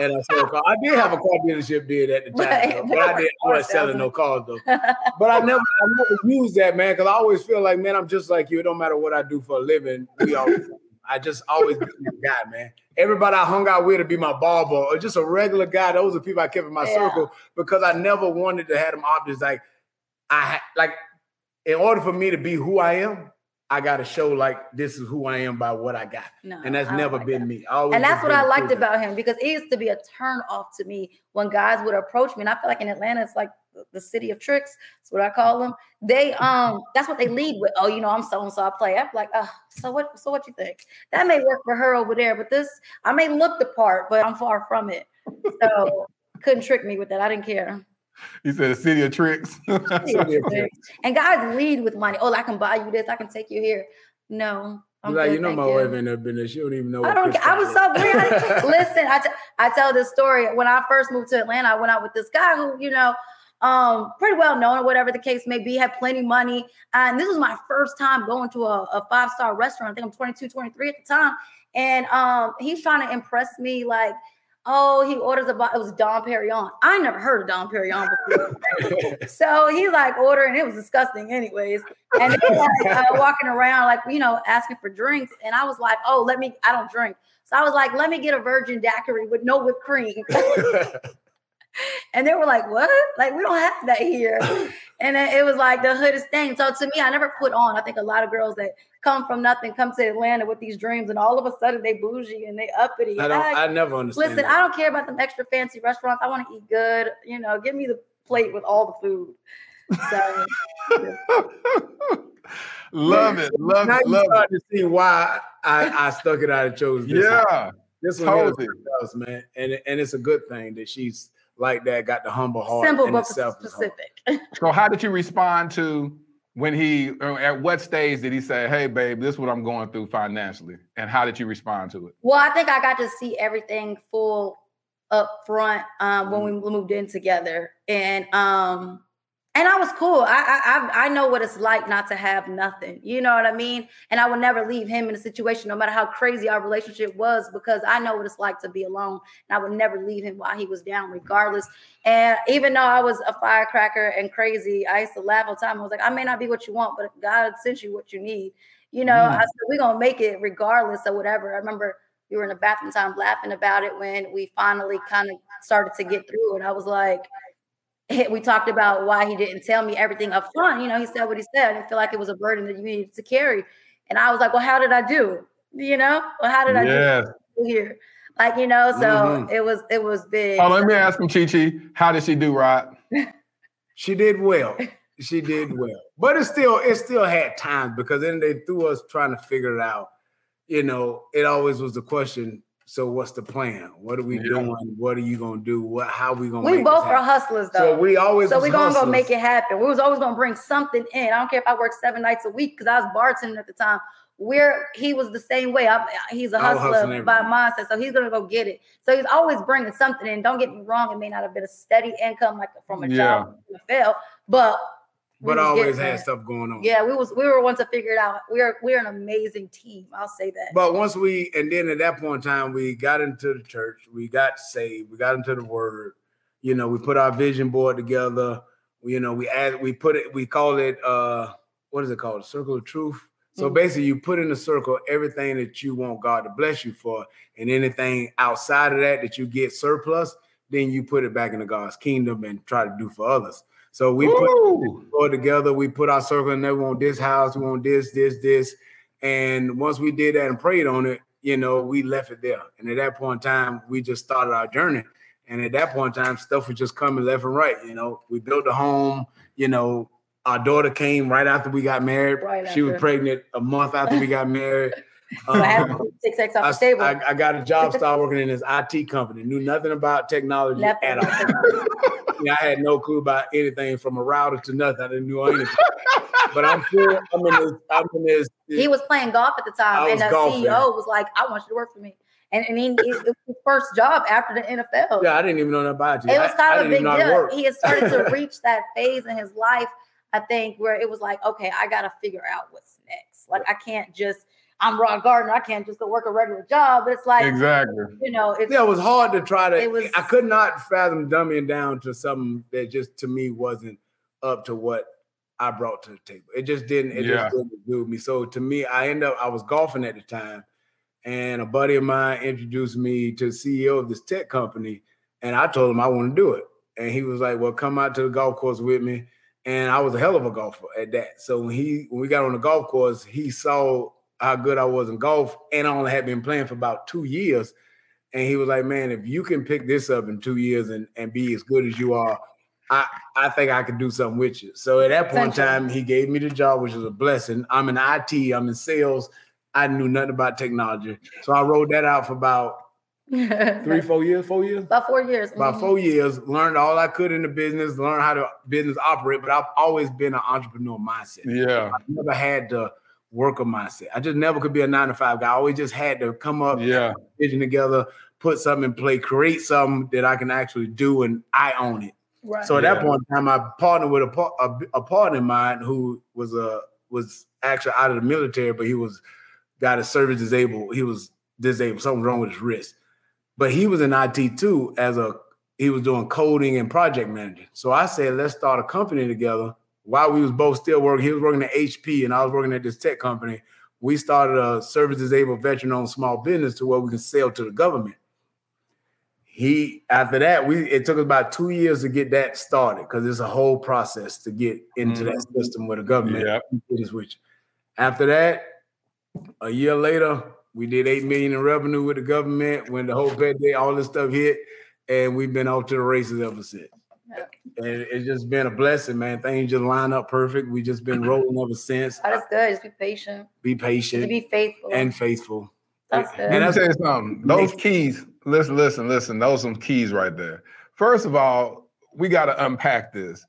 and I sold a car. I did have a car dealership did at the time, but, but I didn't I wasn't selling no cars though. But I never, I never used that, man, because I always feel like, man, I'm just like you. It don't matter what I do for a living. We always, I just always been that guy, man. Everybody I hung out with would be my ball ball or just a regular guy. Those are people I kept in my yeah. circle because I never wanted to have them options like. I like in order for me to be who I am, I got to show like this is who I am by what I got. No, and that's never like been that. Me. Always and that's what I liked about him because it used to be a turn off to me when guys would approach me. And I feel like in Atlanta, it's like the city of tricks. That's what I call them. They um that's what they lead with. Oh, you know, I'm so-and-so I play. I'm like, oh, so what so what you think? That may work for her over there, but this I may look the part, but I'm far from it. So couldn't trick me with that. I didn't care. You said a city of tricks. And guys lead with money. Oh, I can buy you this. I can take you here. No. I'm like, good, you know my you. Wife ain't never been there. She don't even know. I don't care. I was so weird. Listen, I, t- I tell this story. When I first moved to Atlanta, I went out with this guy who, you know, um, pretty well known or whatever the case may be, had plenty of money. Uh, and this was my first time going to a, a five-star restaurant. I think I'm twenty-two, twenty-three at the time. And um, he's trying to impress me like, oh, he orders a bottle. It was Dom Perignon. I never heard of Dom Perignon before. So he like ordering. It was disgusting anyways. And he was like, uh, walking around like, you know, asking for drinks. And I was like, oh, let me, I don't drink. So I was like, let me get a virgin daiquiri with no whipped cream. And they were like, what? Like, we don't have that here. And it was like the hoodest thing. So to me, I never put on. I think a lot of girls that come from nothing, come to Atlanta with these dreams, and all of a sudden they bougie and they uppity. I don't. I, I never understand. Listen, that. I don't care about them extra fancy restaurants. I want to eat good. You know, give me the plate with all the food. So, yeah. Love it. Love now it. Love it. To see why I, I stuck it out and chose this. Yeah, one. This one totally. Here is something else, man, and and it's a good thing that she's like that. Got the humble heart. Simple but specific. So, how did you respond to? When he, at what stage did he say, hey, babe, this is what I'm going through financially? And how did you respond to it? Well, I think I got to see everything full up front um, when we moved in together. And um, and I was cool. I, I I know what it's like not to have nothing. You know what I mean? And I would never leave him in a situation, no matter how crazy our relationship was, because I know what it's like to be alone. And I would never leave him while he was down, regardless. And even though I was a firecracker and crazy, I used to laugh all the time. I was like, I may not be what you want, but God sent you what you need. You know, mm-hmm. I said, we're going to make it regardless of whatever. I remember we were in the bathroom time laughing about it when we finally kind of started to get through it. I was like, we talked about why he didn't tell me everything up front. You know, he said what he said. I didn't feel like it was a burden that you needed to carry. And I was like, well, how did I do? You know, well, how did I yeah. do here? Like, you know, so mm-hmm. it was it was big. Oh, let me ask him, Chi Chi, how did she do, Rod? She did well. She did well. But it still, it still had times, because then they threw us trying to figure it out. You know, it always was the question, so what's the plan? What are we yeah. doing? What are you going to do? What? How are we going to make it happen? We both are hustlers, though. So we always So we're going to go make it happen. We was always going to bring something in. I don't care if I work seven nights a week, because I was bartending at the time. Where he was the same way. I, he's a hustler by mindset, so he's going to go get it. So he's always bringing something in. Don't get me wrong. It may not have been a steady income like from a yeah. job in the field, but... But always had stuff going on. Yeah, we was we were once to figure it out. We're we're an amazing team. I'll say that. But once we and then at that point in time, we got into the church, we got saved, we got into the word. You know, we put our vision board together. We, you know, we add we put it, we call it uh what is it called? The circle of truth. So mm-hmm. basically you put in a circle everything that you want God to bless you for, and anything outside of that that you get surplus, then you put it back into God's kingdom and try to do for others. So we Ooh. put all together, we put our circle in there, we want this house, we want this, this, this. And once we did that and prayed on it, you know, we left it there. And at that point in time, we just started our journey. And at that point in time, stuff was just coming left and right. You know, we built a home, you know, our daughter came right after we got married. Right she was pregnant a month after we got married. So um, I, had six X off I, the table. I, I got a job, started working in this I T company, knew nothing about technology nothing. at all. I had no clue about anything from a router to nothing. I didn't know anything. But I'm sure I'm in this. I'm in this, this. He was playing golf at the time, and the golfing. C E O was like, "I want you to work for me." And and he, it was his first job after the N F L. Yeah, I didn't even know nothing about you. It was kind I, of I a big deal. He had started to reach that phase in his life, I think, where it was like, "Okay, I got to figure out what's next. Like, I can't just." I'm Rod Gardner. I can't just go work a regular job. But it's like, exactly. you know, it's, yeah, it was hard to try to, it was, I could not fathom dumbing down to something that just to me wasn't up to what I brought to the table. It just didn't, it yeah. just didn't do me. So to me, I ended up, I was golfing at the time, and a buddy of mine introduced me to the C E O of this tech company. And I told him I want to do it. And he was like, well, come out to the golf course with me. And I was a hell of a golfer at that. So when he, when we got on the golf course, he saw how good I was in golf, and I only had been playing for about two years. And he was like, man, if you can pick this up in two years and, and be as good as you are, I, I think I could do something with you. So at that point in time, he gave me the job, which was a blessing. I'm in I T, I'm in sales. I knew nothing about technology. So I rode that out for about three, four years, four years? About four years. About mm-hmm. four years. Learned all I could in the business, learned how the business operate, but I've always been an entrepreneur mindset. Yeah. I never had to worker mindset. I just never could be a nine to five guy. I always just had to come up, yeah, vision together, put something in play, create something that I can actually do, and I own it. Right. So at yeah. that point in time, I partnered with a, a, a partner of mine who was a was actually out of the military, but he was got a service disabled. He was disabled. Something wrong with his wrist, but he was in I T too. As a he was doing coding and project managing. So I said, let's start a company together. While we was both still working, he was working at H P and I was working at this tech company. We started a service-disabled veteran-owned small business to where we can sell to the government. He after that, we it took about two years to get that started because it's a whole process to get into mm-hmm. that system with the government. Yep. After that, a year later, we did eight million in revenue with the government when the whole bad day, all this stuff hit, and we've been off to the races ever since. And it's just been a blessing, man. Things just line up perfect. We just been rolling ever since. Oh, that's good. Just be patient. Be patient. And be faithful. And faithful. That's good. And I'll tell you something. Those keys, listen, listen, listen. Those are some keys right there. First of all, we got to unpack this.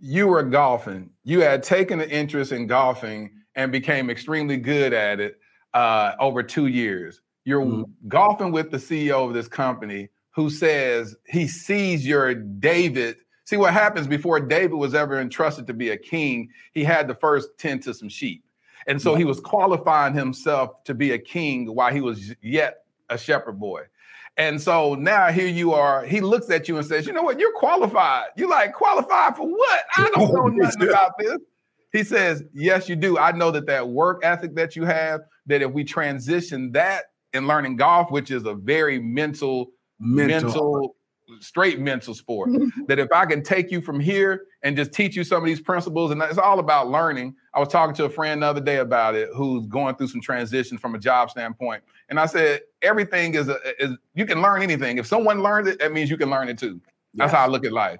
You were golfing. You had taken an interest in golfing and became extremely good at it uh, over two years. You're mm-hmm. golfing with the C E O of this company, who says he sees your David. See what happens before David was ever entrusted to be a king, he had to first tend to some sheep. And so he was qualifying himself to be a king while he was yet a shepherd boy. And so now here you are. He looks at you and says, you know what? You're qualified. You're like, qualified for what? I don't know nothing about this. He says, yes, you do. I know that that work ethic that you have, that if we transition that in learning golf, which is a very mental, mental, mental straight mental sport, that if I can take you from here and just teach you some of these principles, and it's all about learning. I was talking to a friend the other day about it, who's going through some transition from a job standpoint. And I said, everything is, a, is you can learn anything. If someone learned it, that means you can learn it too. That's yes. how I look at life.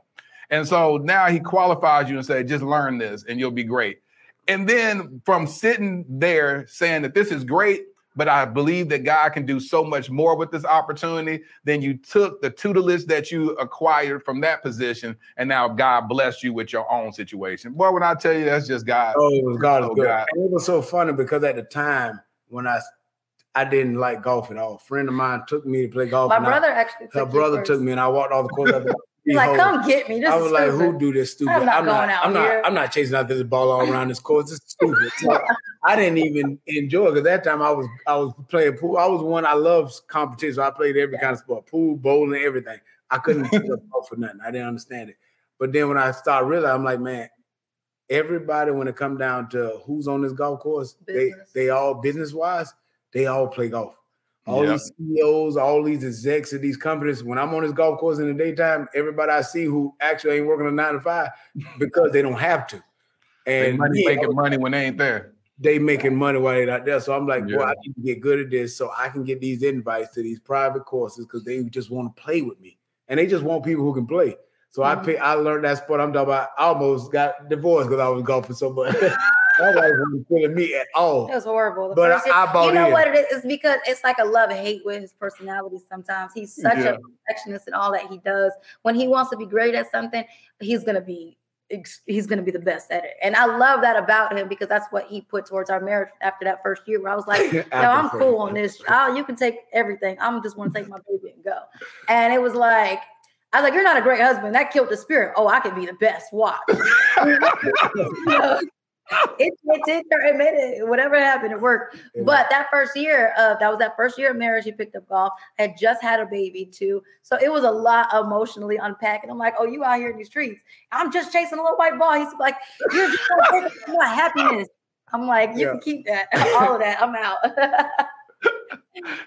And so now he qualifies you and said, just learn this and you'll be great. And then from sitting there saying that this is great, but I believe that God can do so much more with this opportunity. Then you took the tutelage that you acquired from that position, and now God blessed you with your own situation. Boy, when I tell you, that's just God. Oh, it was God. Oh, God. And it was so funny because at the time when I I didn't like golf at all, a friend of mine took me to play golf. My brother I, actually her took brother took me, and I walked all the course. He's like, come get me. This I was like, stupid. Who do this stupid? I'm not I'm going not, out I'm here. Not, I'm not chasing out this ball all around this course. It's stupid. So I didn't even enjoy it because that time I was I was playing pool. I was one. I loved competition. I played every yeah. kind of sport, pool, bowling, everything. I couldn't do it for nothing. I didn't understand it. But then when I started realizing, I'm like, man, everybody, when it comes down to who's on this golf course, business. they they all business-wise, they all play golf. All yep. these C E Os, all these execs of these companies, when I'm on this golf course in the daytime, everybody I see who actually ain't working a nine to five because they don't have to. And they making know, money when they ain't there. They making money while they're not there. So I'm like, yeah. boy, I need to get good at this so I can get these invites to these private courses because they just want to play with me. And they just want people who can play. So mm-hmm. I pay, I learned that sport. I'm talking about I almost got divorced because I was golfing so much. That wasn't killing me at all. It was horrible. The but I, I bought it. You know in. What it is? It's because it's like a love and hate with his personality sometimes. He's such yeah. a perfectionist in all that he does. When he wants to be great at something, he's going to be he's going to be the best at it. And I love that about him because that's what he put towards our marriage after that first year where I was like, no, I'm cool on this. Oh, you can take everything. I'm just want to take my baby and go. And it was like, I was like, you're not a great husband. That killed the spirit. Oh, I can be the best. Watch. You know? It, it did it made it whatever happened it worked yeah. But that first year of that was that first year of marriage he picked up golf. I had just had a baby too, so it was a lot emotionally unpacking. I'm like, oh, you out here in these streets, I'm just chasing a little white ball. He's like, you're just gonna take up my happiness. I'm like, you yeah. can keep that, all of that, I'm out.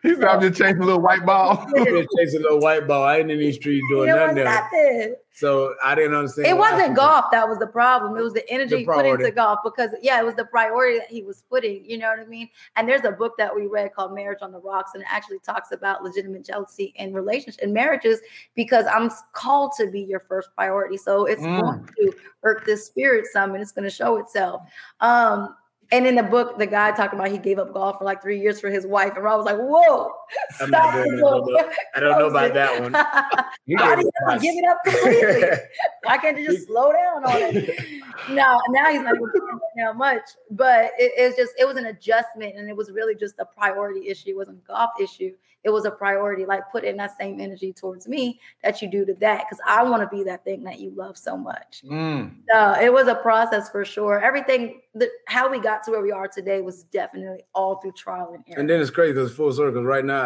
He's so, out just chasing a little white ball. Just chasing a little white ball. I ain't in these streets doing you know, nothing. So I didn't understand. It wasn't golf that was the problem. It was the energy the he put into golf because, yeah, it was the priority that he was putting. You know what I mean? And there's a book that we read called Marriage on the Rocks, and it actually talks about legitimate jealousy in relationships and marriages because I'm called to be your first priority. So it's mm. going to irk this spirit some, and it's going to show itself. Um, And in the book, the guy talking about he gave up golf for like three years for his wife. And Rob was like, whoa. I'm not doing that. I don't know about that one. Why do you have to give it up completely? Why can't you just slow down on it? No, now he's not going to do that much. But it, it's just, it was an adjustment. And it was really just a priority issue. It wasn't a golf issue. It was a priority. Like, put in that same energy towards me that you do to that. Because I want to be that thing that you love so much. Mm. So it was a process for sure. Everything, the, how we got to where we are today was definitely all through trial and error. And then it's crazy because full circle right now,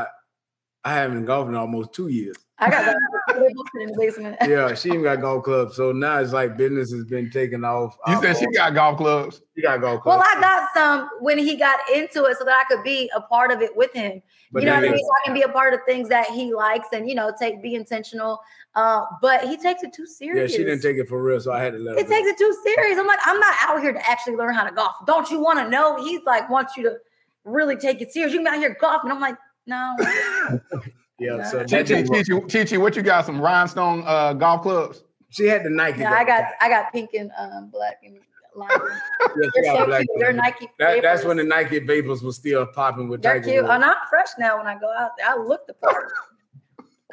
I haven't been golfing in almost two years. I got golf in the basement. Yeah, she even got golf clubs. So now it's like business has been taken off. You said she got golf clubs. She got golf clubs. Well, I got some when he got into it so that I could be a part of it with him. But you know what I mean? So I can be a part of things that he likes and, you know, take be intentional. Uh, but he takes it too serious. Yeah, she didn't take it for real, so I had to let her. It takes it too serious. I'm like, I'm not out here to actually learn how to golf. Don't you want to know? He's like, wants you to really take it serious. You can out here golfing. I'm like, no. Yeah, so Chichi, what you got? Some rhinestone uh, golf clubs? She had the Nike. Yeah, I got, guy. I got pink and um, black and lime. Yeah, they're so black cute. They're Nike. That, that's when the Nike Vapors were still popping with Nike. They're cute, and I'm fresh now. When I go out there, I look the part.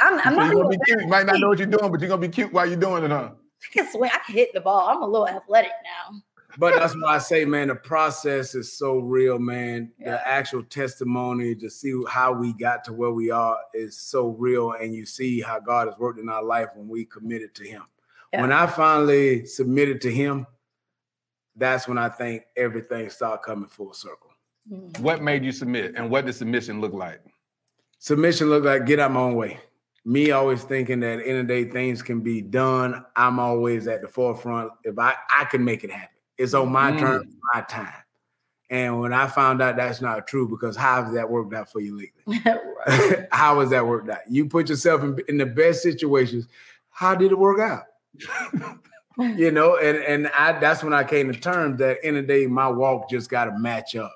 I'm, I'm not gonna be cute. You might not know what you're doing, but you're gonna be cute while you're doing it, huh? I can swing. I can hit the ball. I'm a little athletic now. But that's why I say, man, the process is so real, man. Yeah. The actual testimony to see how we got to where we are is so real. And you see how God has worked in our life when we committed to him. Yeah. When I finally submitted to him, that's when I think everything started coming full circle. What made you submit, and what did submission look like? Submission looked like get out my own way. Me always thinking that at the end of the day, things can be done. I'm always at the forefront. If I, I can make it happen. It's on my mm. terms, my time. And when I found out that's not true, because how has that worked out for you lately? How has that worked out? You put yourself in, in the best situations. How did it work out? You know, and, and I, that's when I came to terms that at the end of the day, my walk just got to match up.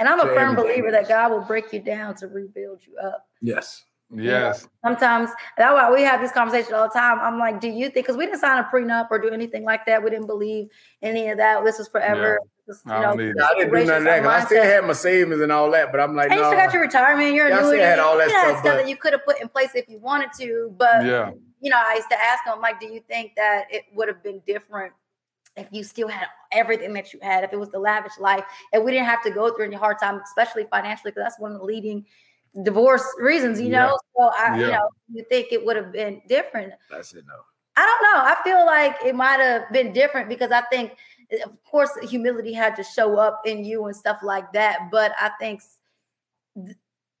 And I'm a firm believer that God will break you down to rebuild you up. Yes. Yes. You know, sometimes that's why we have this conversation all the time. I'm like, do you think, because we didn't sign a prenup or do anything like that. We didn't believe any of that. This was forever. Yeah. This was, you I, know, I didn't do none of that. I still had my savings and all that, but I'm like, and no. You still got your retirement. You're yeah, a new I still had all that stuff, stuff but... that you could have put in place if you wanted to. But, yeah. you know, I used to ask them, like, do you think that it would have been different if you still had everything that you had, if it was the lavish life, and we didn't have to go through any hard time, especially financially, because that's one of the leading divorce reasons, you know? Yeah. So I, yeah. you know, you think it would have been different. I said no. I don't know. I feel like it might've been different because I think, of course, humility had to show up in you and stuff like that. But I think th-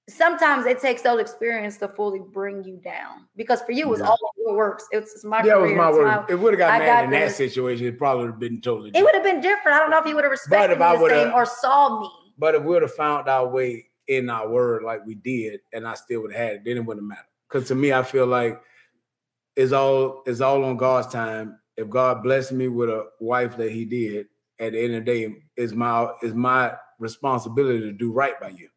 sometimes it takes those experience to fully bring you down, because for you, it was yeah. all of your works. It's, it's my yeah, career. It was my work. It would have got mad in this. That situation. It probably would have been totally different. It would have been different. I don't know if you would have respected me the same or saw me. But if we would have found our way in our word like we did, and I still would have had it, then it wouldn't matter. Because to me, I feel like it's all, it's all on God's time. If God blessed me with a wife that he did, at the end of the day, it's my, it's my responsibility to do right by you.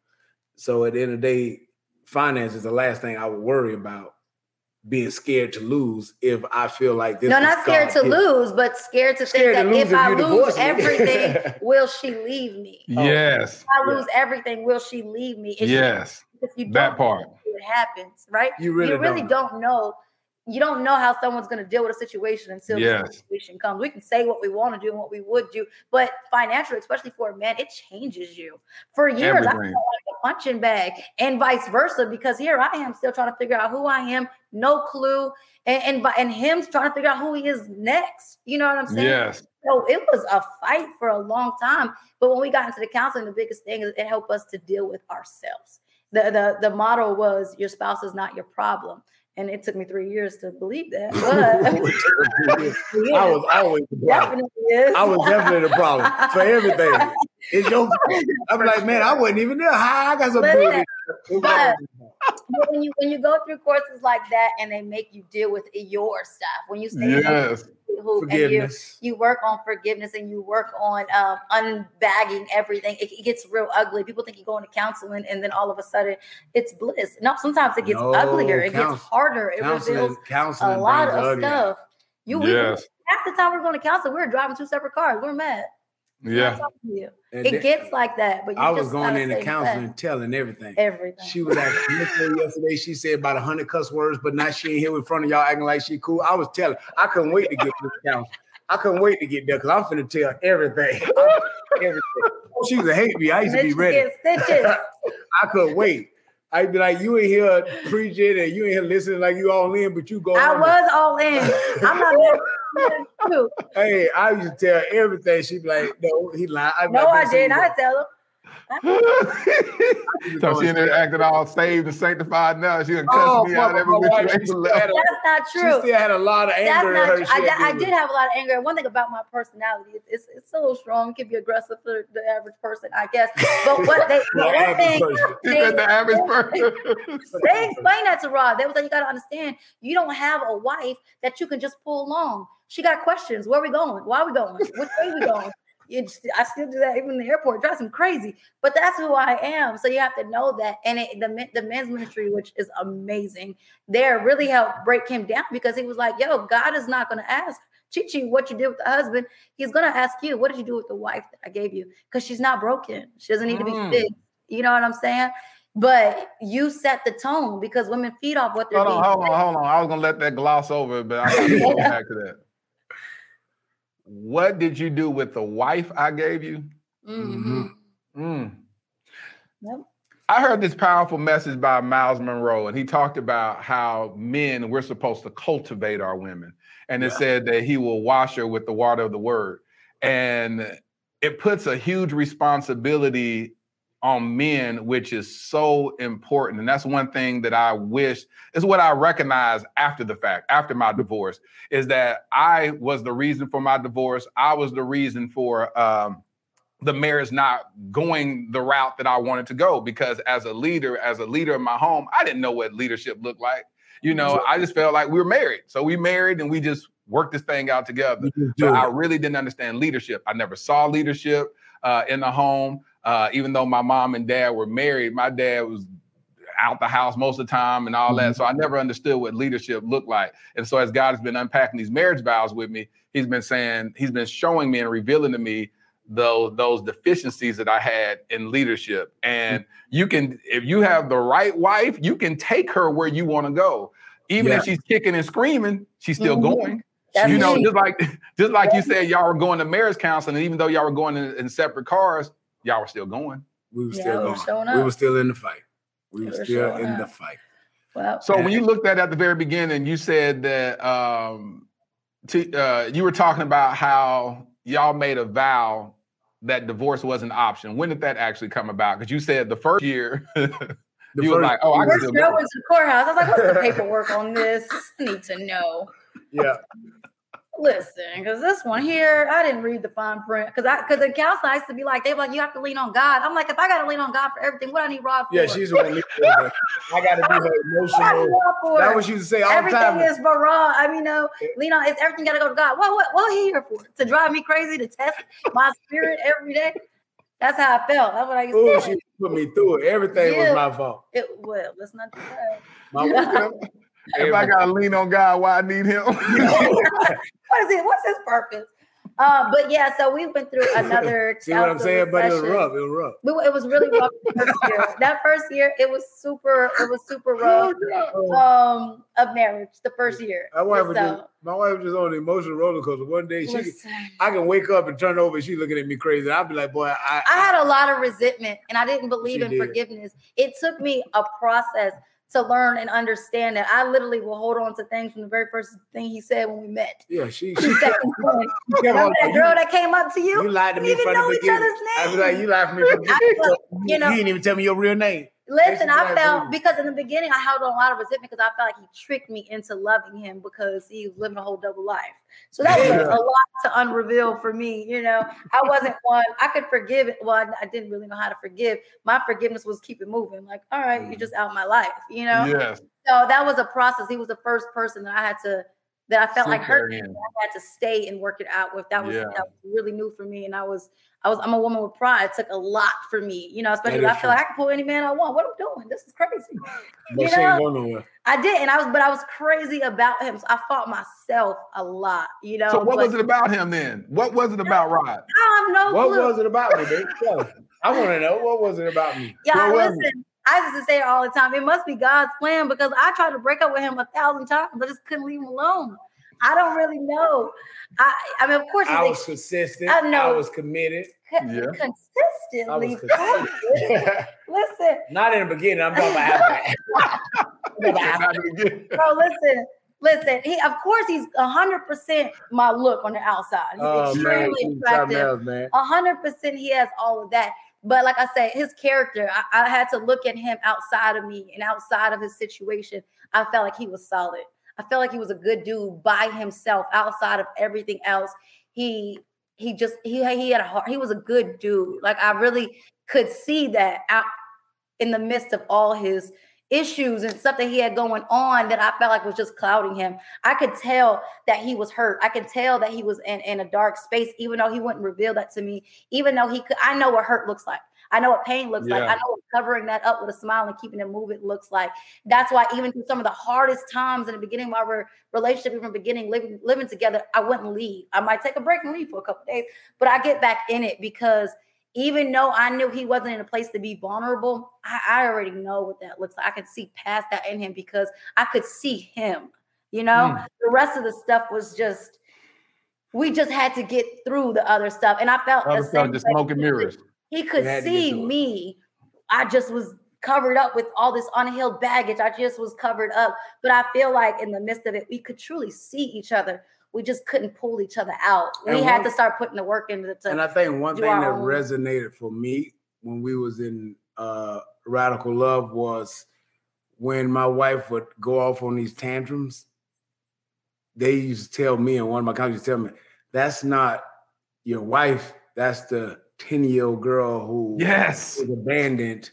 So at the end of the day, finance is the last thing I would worry about, being scared to lose if I feel like this. No, not scared to lose, but scared to think that if I lose everything, will she leave me? Yes. If I lose everything, will she leave me? Yes. That part. It happens, right? You really, you really don't know. You don't know how someone's going to deal with a situation until yes. the situation comes. We can say what we want to do and what we would do, but financially, especially for a man, it changes you. For years, everything. I felt like a punching bag, and vice versa, because here I am still trying to figure out who I am, no clue, and and, and him trying to figure out who he is next. You know what I'm saying? Yes. So it was a fight for a long time, but when we got into the counseling, the biggest thing is it helped us to deal with ourselves. The the the motto was, your spouse is not your problem. And it took me three years to believe that. But yeah. I was always the problem. I was definitely the problem for everything. It's your problem. I'm like, man, I wasn't even there. Hi, I got some bullshit. But, but when you when you go through courses like that, and they make you deal with your stuff, when you stay yes. who and you you work on forgiveness, and you work on um, unbagging everything, it, it gets real ugly. People think you go into counseling and then all of a sudden it's bliss. No, sometimes it gets no, uglier. It counsel, gets harder. It reveals a lot of ugly. Stuff. You yes. we, half the time we're going to counseling, we're driving two separate cars. We're mad. Yeah, it then, gets like that. But you I was just going into counseling, that. Telling everything. Everything. She was like yesterday. She said about a hundred cuss words, but now she ain't here in front of y'all acting like she cool. I was telling. I couldn't wait to get this counseling. I couldn't wait to get there because I'm finna tell everything. everything. She was a hate me. I used to be ready. I couldn't wait. I'd be like, you ain't here preaching and you ain't here listening like you all in, but you go. I was the- all in. I'm not there. Hey, I used to tell everything. She'd be like, no, he lied. I'd no, like, I didn't. I tell him. So she in there acting all saved and sanctified now. She done cussed oh, me out every which way. That's not true. She still had a lot of anger. That's not true. I, I did have a lot of anger. One thing about my personality, it's it's a little strong. It can be aggressive for the average person, I guess. But what they the one thing they, they, the average person. They explained that to Rod. They was like, you gotta understand, you don't have a wife that you can just pull along. She got questions. Where are we going? Why are we going? Which way are we going? It's, I still do that even in the airport. It drives them crazy, but that's who I am. So you have to know that. And it, the the men's ministry, which is amazing, there really helped break him down, because he was like, "Yo, God is not going to ask Chi-Chi what you did with the husband. He's going to ask you, what did you do with the wife that I gave you? Because she's not broken. She doesn't need mm. to be fixed. You know what I'm saying?" But you set the tone, because women feed off what they're hold on, being hold on, hold on. I was going to let that gloss over, but I'm going to go back to that. what did you do with the wife I gave you? Mm-hmm. Mm. Yep. I heard this powerful message by Miles Monroe, and he talked about how men, we're supposed to cultivate our women. And it yeah. said that he will wash her with the water of the word. And it puts a huge responsibility on men, which is so important. And that's one thing that I wish, is what I recognized after the fact, after my divorce, is that I was the reason for my divorce. I was the reason for um, the marriage not going the route that I wanted to go, because as a leader, as a leader in my home, I didn't know what leadership looked like. You know, I just felt like we were married. So we married and we just worked this thing out together. So I really didn't understand leadership. I never saw leadership uh, in the home. Uh, even though my mom and dad were married, my dad was out the house most of the time and all that. So I never understood what leadership looked like. And so as God has been unpacking these marriage vows with me, he's been saying, he's been showing me and revealing to me those, those deficiencies that I had in leadership. And you can, if you have the right wife, you can take her where you want to go. Even yeah. if she's kicking and screaming, she's still mm-hmm. going. That's you know, me. just like, just like That's you said, y'all were going to marriage counseling. And even though y'all were going in, in separate cars, y'all were still going. We were yeah, still we going. Were we were still in the fight. We, we were still in up. the fight. Well, so yeah. when you looked at it at the very beginning, you said that um, t- uh, you were talking about how y'all made a vow that divorce was an option. When did that actually come about? Because you said the first year, the you were like, oh, I can still go. I was in the courthouse. I was like, what's the paperwork on this? I need to know. Yeah. Listen, because this one here, I didn't read the fine print. Because I, because the counselor used to be like, they were like, you have to lean on God. I'm like, if I got to lean on God for everything, what I need Rod for? Yeah, she's what I need. I got to be her emotional. That was you to say all everything the time. Everything is for Rod. I mean, you know, lean on, it's, everything got to go to God. What, what, what are he here for? To drive me crazy, to test my spirit every day? That's how I felt. That's what I used Ooh, to say. She put me through it. Everything yeah. was my fault. It well, let's not do that. My wife, if I gotta lean on God, why I need him? What is it? What's his purpose? Uh, but yeah, so we went through another. See what I'm saying? Session. But it was rough. It was rough. We, it was really rough. First year. That first year, it was super. It was super rough. Um, of marriage, the first year. My wife, was just, my wife was just on an emotional roller coaster. One day, she, Listen. I can wake up and turn over, and she's looking at me crazy. I'd be like, boy, I. I had a lot of resentment, and I didn't believe in did. forgiveness. It took me a process to learn and understand that I literally will hold on to things from the very first thing he said when we met. Yeah, she. she kept on, that girl that came up to you. You lied to me. Didn't even know each other's name. I was like, you lied to me. From was, you know, you didn't even tell me your real name. Listen, I felt because in the beginning I held on a lot of resentment because I felt like he tricked me into loving him because he was living a whole double life. So that was yeah. a lot to unreveal for me. You know, I wasn't one. I could forgive it. Well, I, I didn't really know how to forgive. My forgiveness was keep it moving. Like, all right, you're just out my life. You know. Yeah. So that was a process. He was the first person that I had to that I felt Super like hurt. I had to stay and work it out with. That was yeah. that was really new for me, and I was. I was, I'm a woman with pride. It took a lot for me, you know, especially if I feel true. like I can pull any man I want. What am I doing? This is crazy. You know? I did. And I was, but I was crazy about him. So I fought myself a lot, you know. So what but, was it about him then? What was it about Rod? I don't have no what clue. What was it about me, baby? I want to know. What was it about me? Yeah, what listen. Me? I used to say it all the time. It must be God's plan because I tried to break up with him a thousand times. I just couldn't leave him alone. I don't really know. I, I mean, of course, I was consistent. I know. I was committed. Co- yeah. Consistently. I was consistent. Listen. Not in the beginning. I'm talking about after. Bro, listen. Listen. He, of course, he's one hundred percent my look on the outside. He's oh, extremely man. attractive. Man. one hundred percent he has all of that. But like I said, his character, I, I had to look at him outside of me and outside of his situation. I felt like he was solid. I felt like he was a good dude by himself, outside of everything else. He he just he he had a heart. He was a good dude. Like I really could see that out in the midst of all his issues and stuff that he had going on that I felt like was just clouding him. I could tell that he was hurt. I could tell that he was in, in a dark space, even though he wouldn't reveal that to me. Even though he could, I know what hurt looks like. I know what pain looks yeah. like. I know what covering that up with a smile and keeping it moving looks like. That's why even through some of the hardest times in the beginning of our relationship, even beginning living, living together, I wouldn't leave. I might take a break and leave for a couple of days, but I get back in it because even though I knew he wasn't in a place to be vulnerable, I, I already know what that looks like. I could see past that in him because I could see him, you know? Mm. The rest of the stuff was just, We just had to get through the other stuff. And I felt the same just smoke and mirrors. He could see me. I just was covered up with all this unhealed baggage. I just was covered up. But I feel like in the midst of it, we could truly see each other. We just couldn't pull each other out. We and had one, to start putting the work into it. And I think one thing that own. resonated for me when we was in uh, Radical Love was when my wife would go off on these tantrums, they used to tell me, and one of my colleagues used to tell me, that's not your wife. That's the ten-year-old girl who yes. was abandoned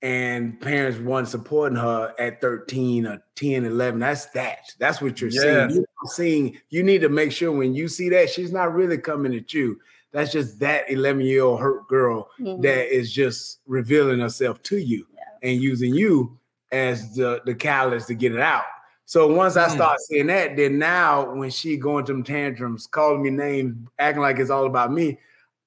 and parents weren't supporting her at thirteen or ten, eleven. That's that. That's what you're yes. seeing. You're seeing. You need to make sure when you see that, she's not really coming at you. That's just that eleven-year-old hurt girl mm-hmm. that is just revealing herself to you yeah. and using you as the, the catalyst to get it out. So once I start seeing that, then now when she going to them tantrums, calling me names, acting like it's all about me,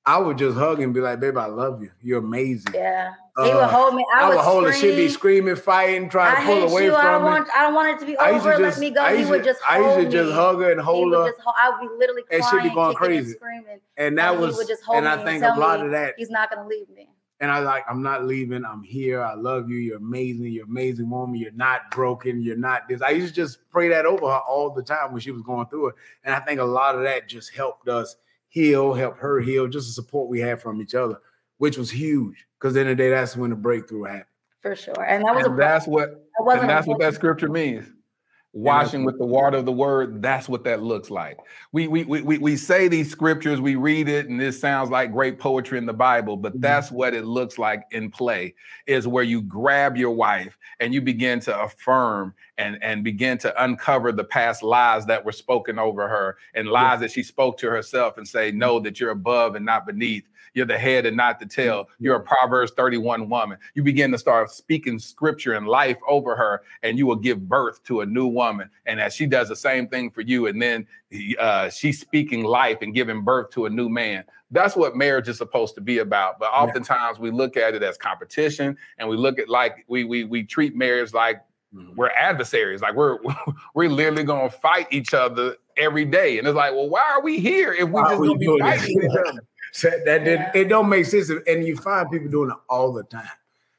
I would just hug and be like, babe, I love you. You're amazing. Yeah. Uh, he would hold me. I, I would hold her. She'd be screaming, fighting, trying I to pull away you. from I don't me. Want, I don't want it to be over. Let just, me go. He would just hold me. I used to just hug her and hold her. Just, I would be literally crying. And she'd be going crazy. And, screaming. and that and was, he would just hold and me I think and a lot me, of that. He's not going to leave me. And I was like, I'm not leaving. I'm here. I love you. You're amazing. You're amazing woman. You're not broken. You're not this. I used to just pray that over her all the time when she was going through it. And I think a lot of that just helped us heal, help her heal, just the support we had from each other, which was huge. Because at the end of the day, that's when the breakthrough happened. For sure. And that was and a that's what and that's what that scripture means. Washing with the water of the word, that's what that looks like. We, we we we we say these scriptures, we read it, and this sounds like great poetry in the Bible, but that's what it looks like in play, is where you grab your wife and you begin to affirm and, and begin to uncover the past lies that were spoken over her and lies yeah. that she spoke to herself and say, no, that you're above and not beneath. You're the head and not the tail. You're a Proverbs thirty-one woman. You begin to start speaking scripture and life over her, and you will give birth to a new woman. And as she does the same thing for you, and then uh, she's speaking life and giving birth to a new man. That's what marriage is supposed to be about. But oftentimes we look at it as competition, and we look at like we we we treat marriage like we're adversaries, like we're we're literally gonna fight each other every day. And it's like, well, why are we here if we why just gonna be fighting each other? That didn't, yeah. It don't make sense, and you find people doing it all the time.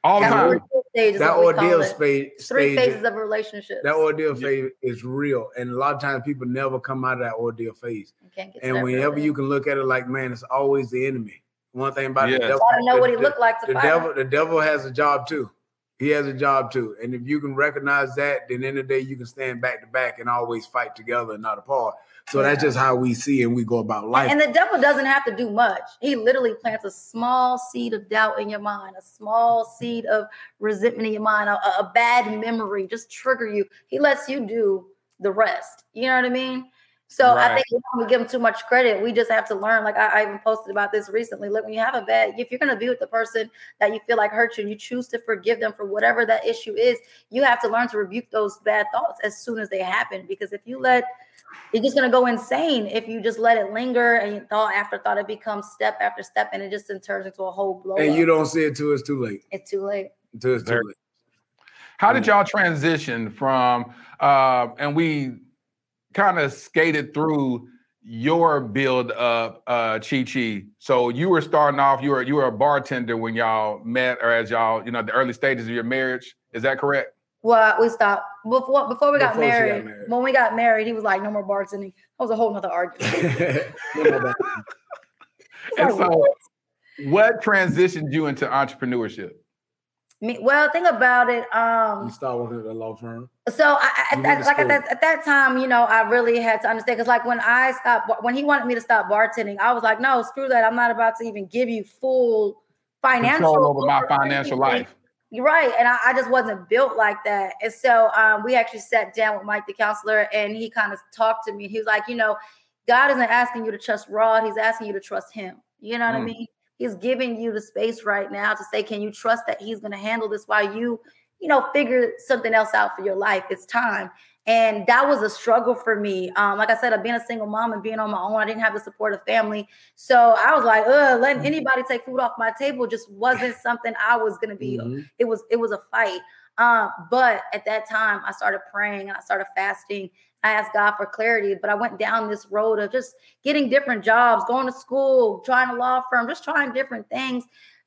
All the time. That ordeal stage, three phases of relationships. That ordeal yeah. phase is real, and a lot of times people never come out of that ordeal phase. And whenever you can look at it like, man, it's always the enemy. One thing about yes. the devil, I don't know what he looked like to the fight. devil. The devil has a job too. He has a job too, and if you can recognize that, then in the day you can stand back to back and always fight together and not apart. So yeah. that's just how we see and we go about life. And the devil doesn't have to do much. He literally plants a small seed of doubt in your mind, a small seed of resentment in your mind, a, a bad memory, just trigger you. He lets you do the rest. You know what I mean? So right. I think we don't give him too much credit. We just have to learn. Like I, I even posted about this recently. Look, when you have a bad, if you're going to be with the person that you feel like hurt you and you choose to forgive them for whatever that issue is, you have to learn to rebuke those bad thoughts as soon as they happen. Because if you let, you're just going to go insane if you just let it linger and thought after thought, it becomes step after step and it just turns into a whole blow. And up. You don't see it till it's too late. It's too late. Until it's too late. How did y'all transition from, uh, and we kind of skated through your build up, uh, Chi-Chi. So you were starting off, you were, you were a bartender when y'all met or as y'all, you know, the early stages of your marriage. Is that correct? Well, we stopped before before we got, before married, got married. When we got married, he was like, "No more bartending." That was a whole nother argument. And like, so, what? what transitioned you into entrepreneurship? Me, well, think about it. Um, you started working at a law firm. So, I, I, I like at that, at that time, you know, I really had to understand because, like, when I stopped, when he wanted me to stop bartending, I was like, "No, screw that! I'm not about to even give you full financial control over my financial life." You're right. And I, I just wasn't built like that. And so um, we actually sat down with Mike, the counselor, and he kind of talked to me. He was like, you know, God isn't asking you to trust Rod. He's asking you to trust him. You know what mm. I mean? He's giving you the space right now to say, can you trust that he's going to handle this while you, you know, figure something else out for your life? It's time. And that was a struggle for me. Um, like I said, I've been a single mom and being on my own. I didn't have the support of family. So I was like, ugh, letting anybody take food off my table just wasn't something I was going to be. Mm-hmm. It was it was a fight. Um, but at that time, I started praying and I started fasting. I asked God for clarity, but I went down this road of just getting different jobs, going to school, trying a law firm, just trying different things,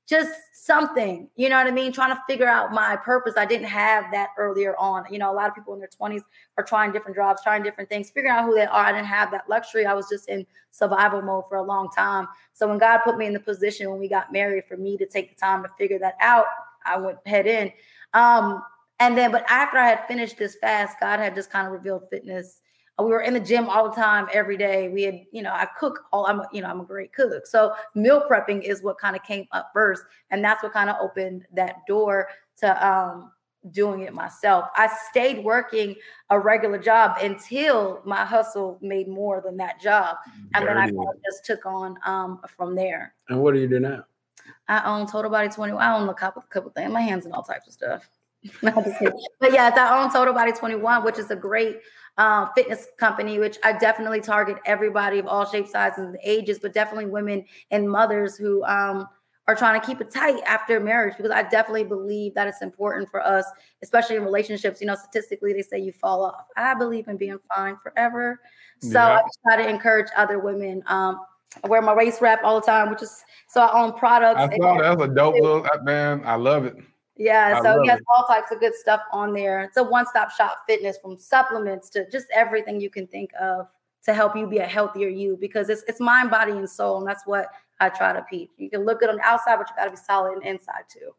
just something, you know what I mean? Trying to figure out my purpose. I didn't have that earlier on. You know, a lot of people in their twenties are trying different jobs, trying different things, figuring out who they are. I didn't have that luxury. I was just in survival mode for a long time. So when God put me in the position when we got married for me to take the time to figure that out, I went head in. Um, And then, but after I had finished this fast, God had just kind of revealed fitness. We were in the gym all the time, every day. We had, you know, I cook all, I'm, a, you know, I'm a great cook. So meal prepping is what kind of came up first. And that's what kind of opened that door to um, doing it myself. I stayed working a regular job until my hustle made more than that job. And there then I kind of just took on um, from there. And what do you do now? I own Total Body twenty-one. I own a couple, a couple things, my hands and all types of stuff. But yeah, I own Total Body twenty-one, which is a great uh, fitness company, which I definitely target everybody of all shapes, sizes, and ages, but definitely women and mothers who um, are trying to keep it tight after marriage, because I definitely believe that it's important for us, especially in relationships. You know, statistically, they say you fall off. I believe in being fine forever. So yeah. I try to encourage other women. Um, I wear my race wrap all the time, which is so I own products. I saw that was a dope look, man. I love it. Yeah, so he has all types of good stuff on there. It's a one-stop shop fitness, from supplements to just everything you can think of to help you be a healthier you, because it's it's mind, body, and soul, and that's what I try to preach. You can look good on the outside, but you got to be solid on the inside too.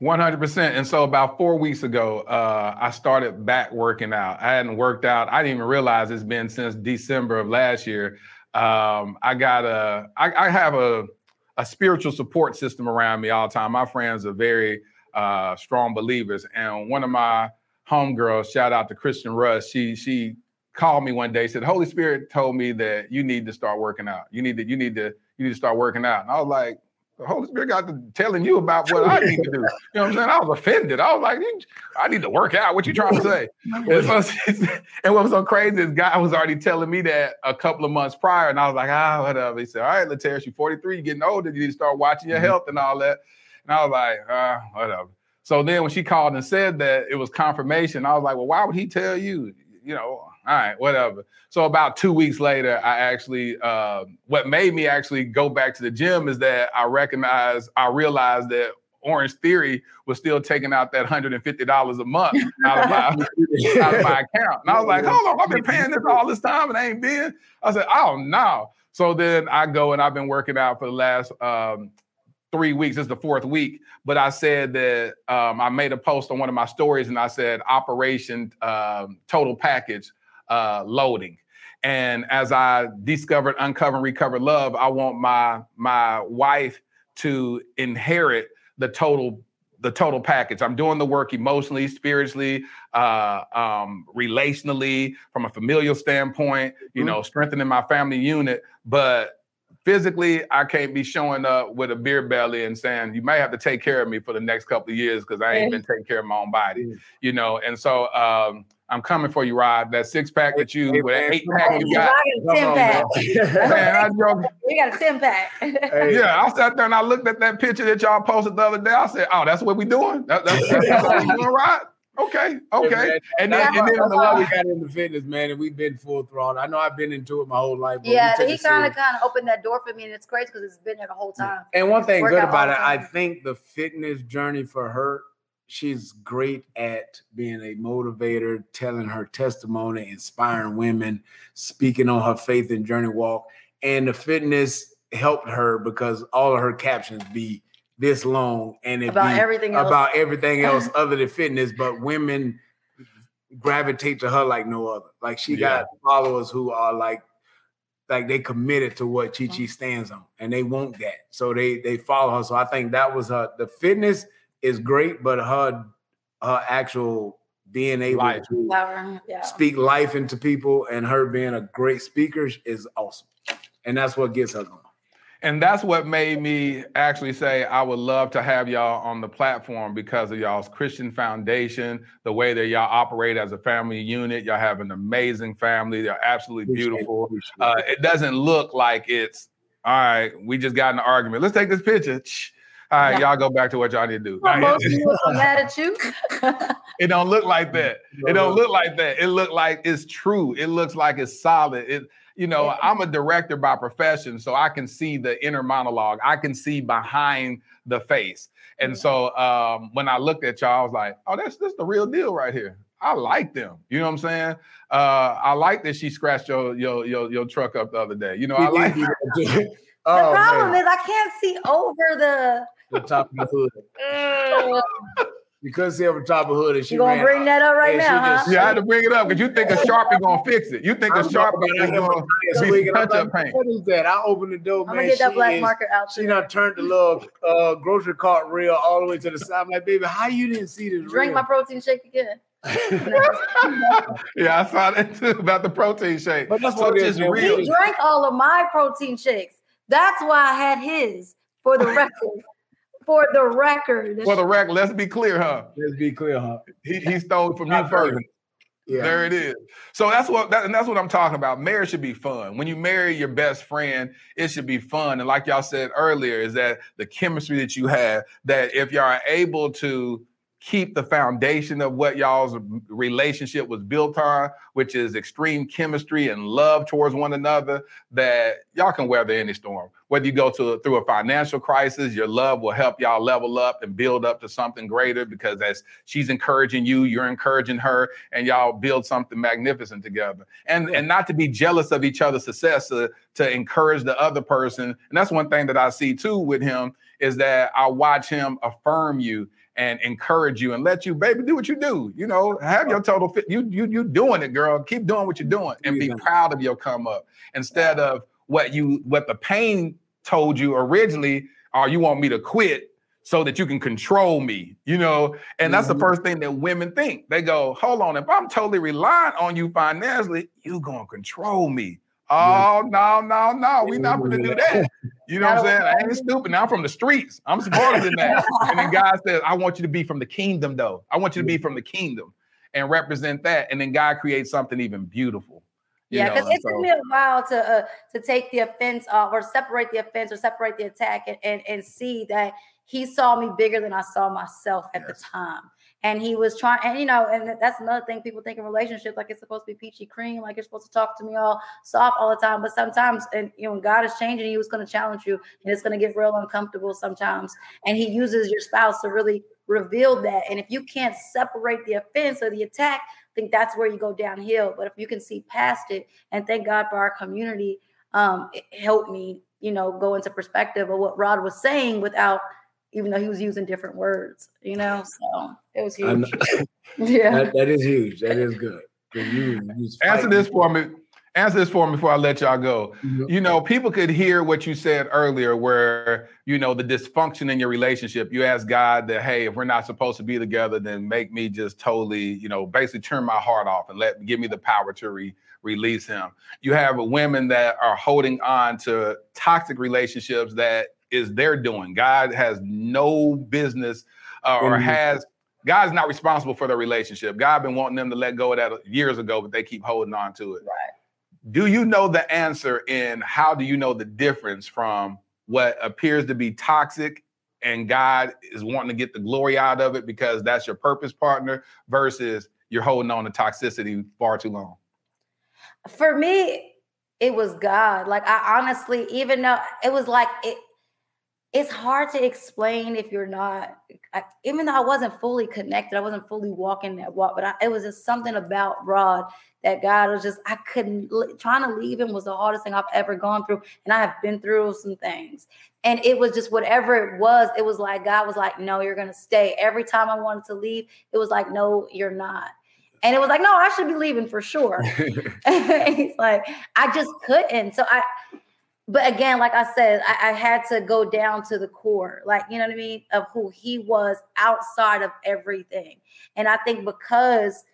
one hundred percent. And so about four weeks ago, uh, I started back working out. I hadn't worked out. I didn't even realize it's been since December of last year. Um, I got a, I, I have a, a spiritual support system around me all the time. My friends are very... Uh, strong believers. And one of my homegirls, shout out to Christian Russ, she she called me one day, said, Holy Spirit told me that you need to start working out. You need to, you need to, you need to start working out. And I was like, the Holy Spirit got to telling you about what I need to do. You know what I'm saying? I was offended. I was like, I need to work out. What you trying to say? And, so, and what was so crazy is God was already telling me that a couple of months prior. And I was like, ah, whatever. He said, all right, LaTerra, you're forty-three, you're getting older. You need to start watching your health and all that. And I was like, uh, whatever. So then when she called and said that it was confirmation, I was like, well, why would he tell you? You know, all right, whatever. So about two weeks later, I actually, uh, what made me actually go back to the gym is that I recognized, I realized that Orange Theory was still taking out that one hundred fifty dollars a month out of, my, out of my account. And I was like, hold on, I've been paying this all this time and I ain't been. I said, oh, no. So then I go and I've been working out for the last, um, three weeks, this is the fourth week. But I said that um, I made a post on one of my stories and I said, Operation um, Total Package uh, Loading. And as I discovered, uncover, and recover love, I want my my wife to inherit the total the total package. I'm doing the work emotionally, spiritually, uh, um, relationally, from a familial standpoint, you mm-hmm. know, strengthening my family unit. But physically, I can't be showing up with a beer belly and saying, you may have to take care of me for the next couple of years because I ain't been taking care of my own body, you know. And so um, I'm coming for you, Rod. That six pack that you, hey, with that eight pack you got. I got a ten pack. We got a ten pack. Yeah, I sat there and I looked at that picture that y'all posted the other day. I said, oh, that's what we doing? That, that's, that's what we doing, Rod? Okay, okay. And then, and then the love we got into fitness, man, and we've been full throttle. I know I've been into it my whole life. But yeah, he kind of kind of opened that door for me, and it's crazy because it's been there the whole time. And one thing good about it, I think the fitness journey for her, she's great at being a motivator, telling her testimony, inspiring women, speaking on her faith and journey walk. And the fitness helped her because all of her captions be this long and it about everything else. about everything else other than fitness, but women gravitate to her like no other. Like she yeah. got followers who are like, like they committed to what Chi Chi stands on and they want that. So they, they follow her. So I think that was her, the fitness is great, but her, her actual being able life. to Power. Yeah. speak life into people and her being a great speaker is awesome. And that's what gets her going. And that's what made me actually say I would love to have y'all on the platform because of y'all's Christian foundation, the way that y'all operate as a family unit. Y'all have an amazing family. They're absolutely beautiful. Uh, it doesn't look like it's, all right, we just got in an argument. Let's take this picture. All right, yeah. y'all go back to what y'all need to do. Well, most people are mad at you. It don't look like that. It don't look like that. It look like it's true. It looks like it's solid. It, you know, yeah. I'm a director by profession, so I can see the inner monologue. I can see behind the face. And yeah. so um, when I looked at y'all, I was like, oh, that's that's the real deal right here. I like them. You know what I'm saying? Uh, I like that she scratched your your your, your truck up the other day. You know, I like that. Oh, the problem man. is I can't see over the the top of the hood. You couldn't see over the top of the hood. And she you gonna bring out. that up right and now? Just, huh? Yeah, I had to bring it up because you think a Sharpie gonna fix it. You think I'm a Sharpie is gonna fix touch up paint? What is that? I opened the door. I'm man. gonna get that she black is, marker out. She done turned the little uh, grocery cart reel all the way to the side. I'm like, baby, how you didn't see this? Drink reel? my protein shake again. Yeah, I saw that too about the protein shake. But that's so what is real. He drank all of my protein shakes. That's why I had his for the record. For the record. For the record. Let's be clear, huh? Let's be clear, huh? He, he stole from you first. Yeah. There it is. So that's what that, and that's what I'm talking about. Marriage should be fun. When you marry your best friend, it should be fun. And like y'all said earlier, is that the chemistry that you have, that if y'all are able to keep the foundation of what y'all's relationship was built on, which is extreme chemistry and love towards one another, that y'all can weather any storm. Whether you go to through a financial crisis, your love will help y'all level up and build up to something greater, because as she's encouraging you, you're encouraging her, and y'all build something magnificent together. And and not to be jealous of each other's success, uh, to encourage the other person. And that's one thing that I see too with him, is that I watch him affirm you and encourage you and let you, baby, do what you do. You know, have your total fit. You you you doing it, girl. Keep doing what you're doing and be proud of your come up, instead of what you what the pain told you originally, or you want me to quit so that you can control me, you know? And that's mm-hmm. the first thing that women think. They go, hold on, if I'm totally reliant on you financially, you gonna control me. Oh, no, no, no. We're not going to do that. You know what I'm saying? I ain't stupid. Now I'm from the streets. I'm smarter than that. And then God says, I want you to be from the kingdom, though. I want you to be from the kingdom and represent that. And then God creates something even beautiful. You yeah, because it so. took me a while to uh, to take the offense off, or separate the offense, or separate the attack, and, and, and see that he saw me bigger than I saw myself at yes. the time. And he was trying, and you know, and that's another thing people think in relationships, like it's supposed to be peachy cream, like you're supposed to talk to me all soft all the time. But sometimes, and you know, when God is changing, he was going to challenge you, and it's going to get real uncomfortable sometimes. And he uses your spouse to really reveal that. And if you can't separate the offense or the attack, I think that's where you go downhill. But if you can see past it, and thank God for our community, um, it helped me, you know, go into perspective of what Rod was saying without, even though he was using different words, you know, so it was huge. yeah, that, that is huge. That is good. You, Answer this for me. Answer this for me before I let y'all go. Mm-hmm. You know, people could hear what you said earlier, where, you know, the dysfunction in your relationship. You ask God that, hey, if we're not supposed to be together, then make me just totally, you know, basically turn my heart off and let give me the power to re- release him. You have women that are holding on to toxic relationships that is their doing. God has no business uh, or has, God's not responsible for their relationship. God been wanting them to let go of that years ago, but they keep holding on to it. Right. Do you know the answer, and how do you know the difference from what appears to be toxic and God is wanting to get the glory out of it because that's your purpose partner, versus you're holding on to toxicity far too long? For me, it was God. Like I honestly, even though it was like, it, it's hard to explain if you're not, I, even though I wasn't fully connected, I wasn't fully walking that walk, but I, it was just something about Rod that God was just, I couldn't, trying to leave him was the hardest thing I've ever gone through. And I have been through some things. And it was just whatever it was, it was like, God was like, no, you're going to stay. Every time I wanted to leave, it was like, no, you're not. And it was like, no, I should be leaving for sure. He's like, I just couldn't. So I, But again, like I said, I, I had to go down to the core, like, you know what I mean, of who he was outside of everything. And I think because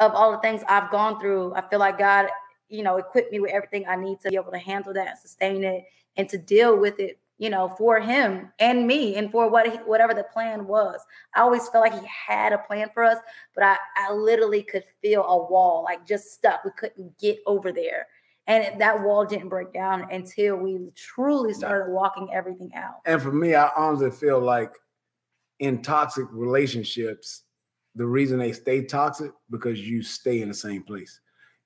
of all the things I've gone through, I feel like God, you know, equipped me with everything I need to be able to handle that and sustain it and to deal with it, you know, for him and me and for what he, whatever the plan was. I always felt like he had a plan for us, but I, I literally could feel a wall, like just stuck. We couldn't get over there. And that wall didn't break down until we truly started walking everything out. And for me, I honestly feel like in toxic relationships, the reason they stay toxic, because you stay in the same place.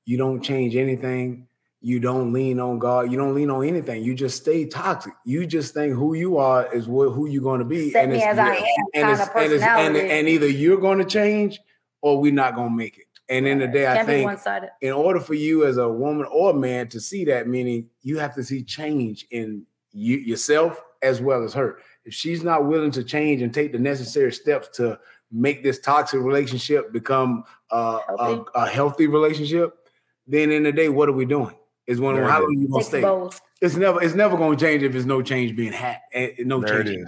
You don't change anything. You don't lean on God. You don't lean on anything. You just stay toxic. You just think who you are is what, who you're going to be. Set and me it's, as I am. And, it's, and, it's, and, and either you're going to change or we're not going to make it. And in the day, I think in order for you as a woman or man to see that, meaning you have to see change in you, yourself as well as her. If she's not willing to change and take the necessary steps to make this toxic relationship become uh, a, a healthy relationship, then in the day, what are we doing? Is one of how long you gonna stay? Both. It's never it's never gonna change if there's no change being had. No change.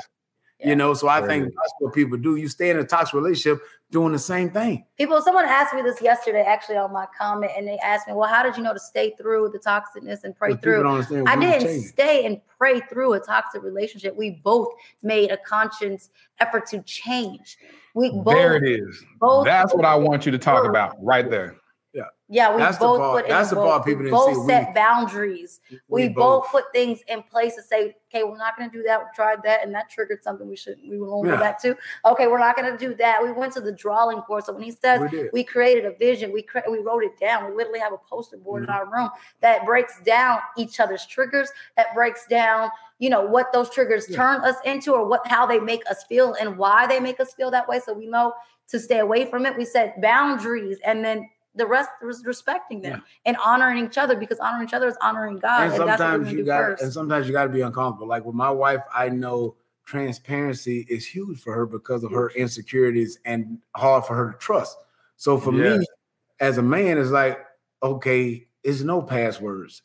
You know, so I think that's what people do. You stay in a toxic relationship doing the same thing. People, someone asked me this yesterday, actually, on my comment, and they asked me, well, how did you know to stay through the toxicness and pray through? I didn't stay and pray through a toxic relationship. We both made a conscious effort to change. We both. There it is. Both that's what I want you to talk about right there. Yeah, yeah. We that's both the part, put in that's the part people didn't both see. set we, boundaries. We, we both put things in place to say, okay, we're not going to do that. We tried that, and that triggered something we shouldn't. We won't yeah. go back to. Okay, we're not going to do that. We went to the drawing board. So when he says we, we created a vision, we cre- we wrote it down. We literally have a poster board mm-hmm. in our room that breaks down each other's triggers. That breaks down, you know, what those triggers yeah. turn us into, or what how they make us feel, and why they make us feel that way. So we know to stay away from it. We set boundaries, and then. The rest was respecting them yeah. and honoring each other, because honoring each other is honoring God. And, and sometimes that's what you do got, first. And sometimes you got to be uncomfortable. Like with my wife, I know transparency is huge for her because of her insecurities and hard for her to trust. So for yeah. me, as a man, it's like, okay, it's no passwords.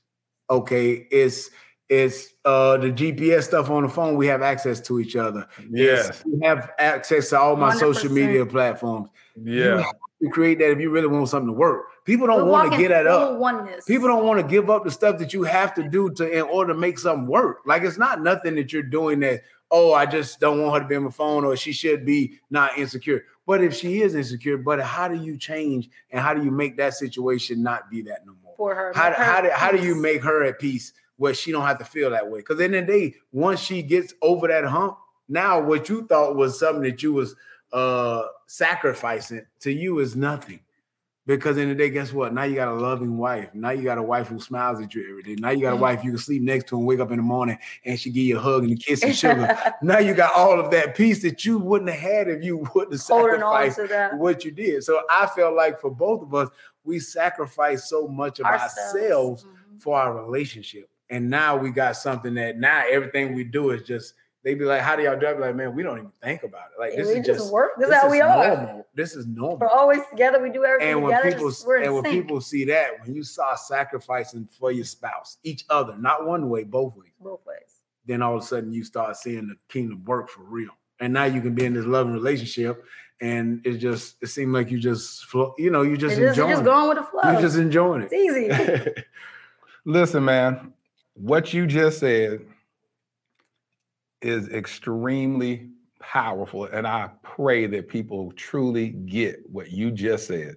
Okay, it's it's uh, the G P S stuff on the phone. We have access to each other. Yeah, it's, we have access to all my one hundred percent social media platforms. Yeah. You to create that if you really want something to work. People don't want to get that up. Oneness. People don't want to give up the stuff that you have to do to in order to make something work. Like it's not nothing that you're doing that, oh, I just don't want her to be on my phone or she should be not insecure. But if she is insecure, but how do you change and how do you make that situation not be that no more? For her. How, her how, do, how do you make her at peace where she don't have to feel that way? Because in the day, once she gets over that hump, now what you thought was something that you was Uh, sacrificing to you is nothing, because in the day, guess what? Now you got a loving wife. Now you got a wife who smiles at you every day. Now you got a wife you can sleep next to and wake up in the morning and she give you a hug and a kiss and sugar. Now you got all of that peace that you wouldn't have had if you wouldn't have sacrificed what you did. So I felt like for both of us, we sacrificed so much of ourselves, ourselves mm-hmm. for our relationship. And now we got something that now everything we do is just they be like, how do y'all do? I be like, man, we don't even think about it. Like, yeah, this is just work. This, this is how we normal. Are. This is normal. We're always together. We do everything and when together. People, we're and when sync. People see that, when you saw sacrificing for your spouse, each other, not one way, both ways. Both ways. Then all of a sudden you start seeing the kingdom work for real. And now you can be in this loving relationship and it just, it seemed like you just, you know, you just, just enjoying you're just going with the flow. You're just enjoying it. It's easy. Listen, man, what you just said is extremely powerful. And I pray that people truly get what you just said.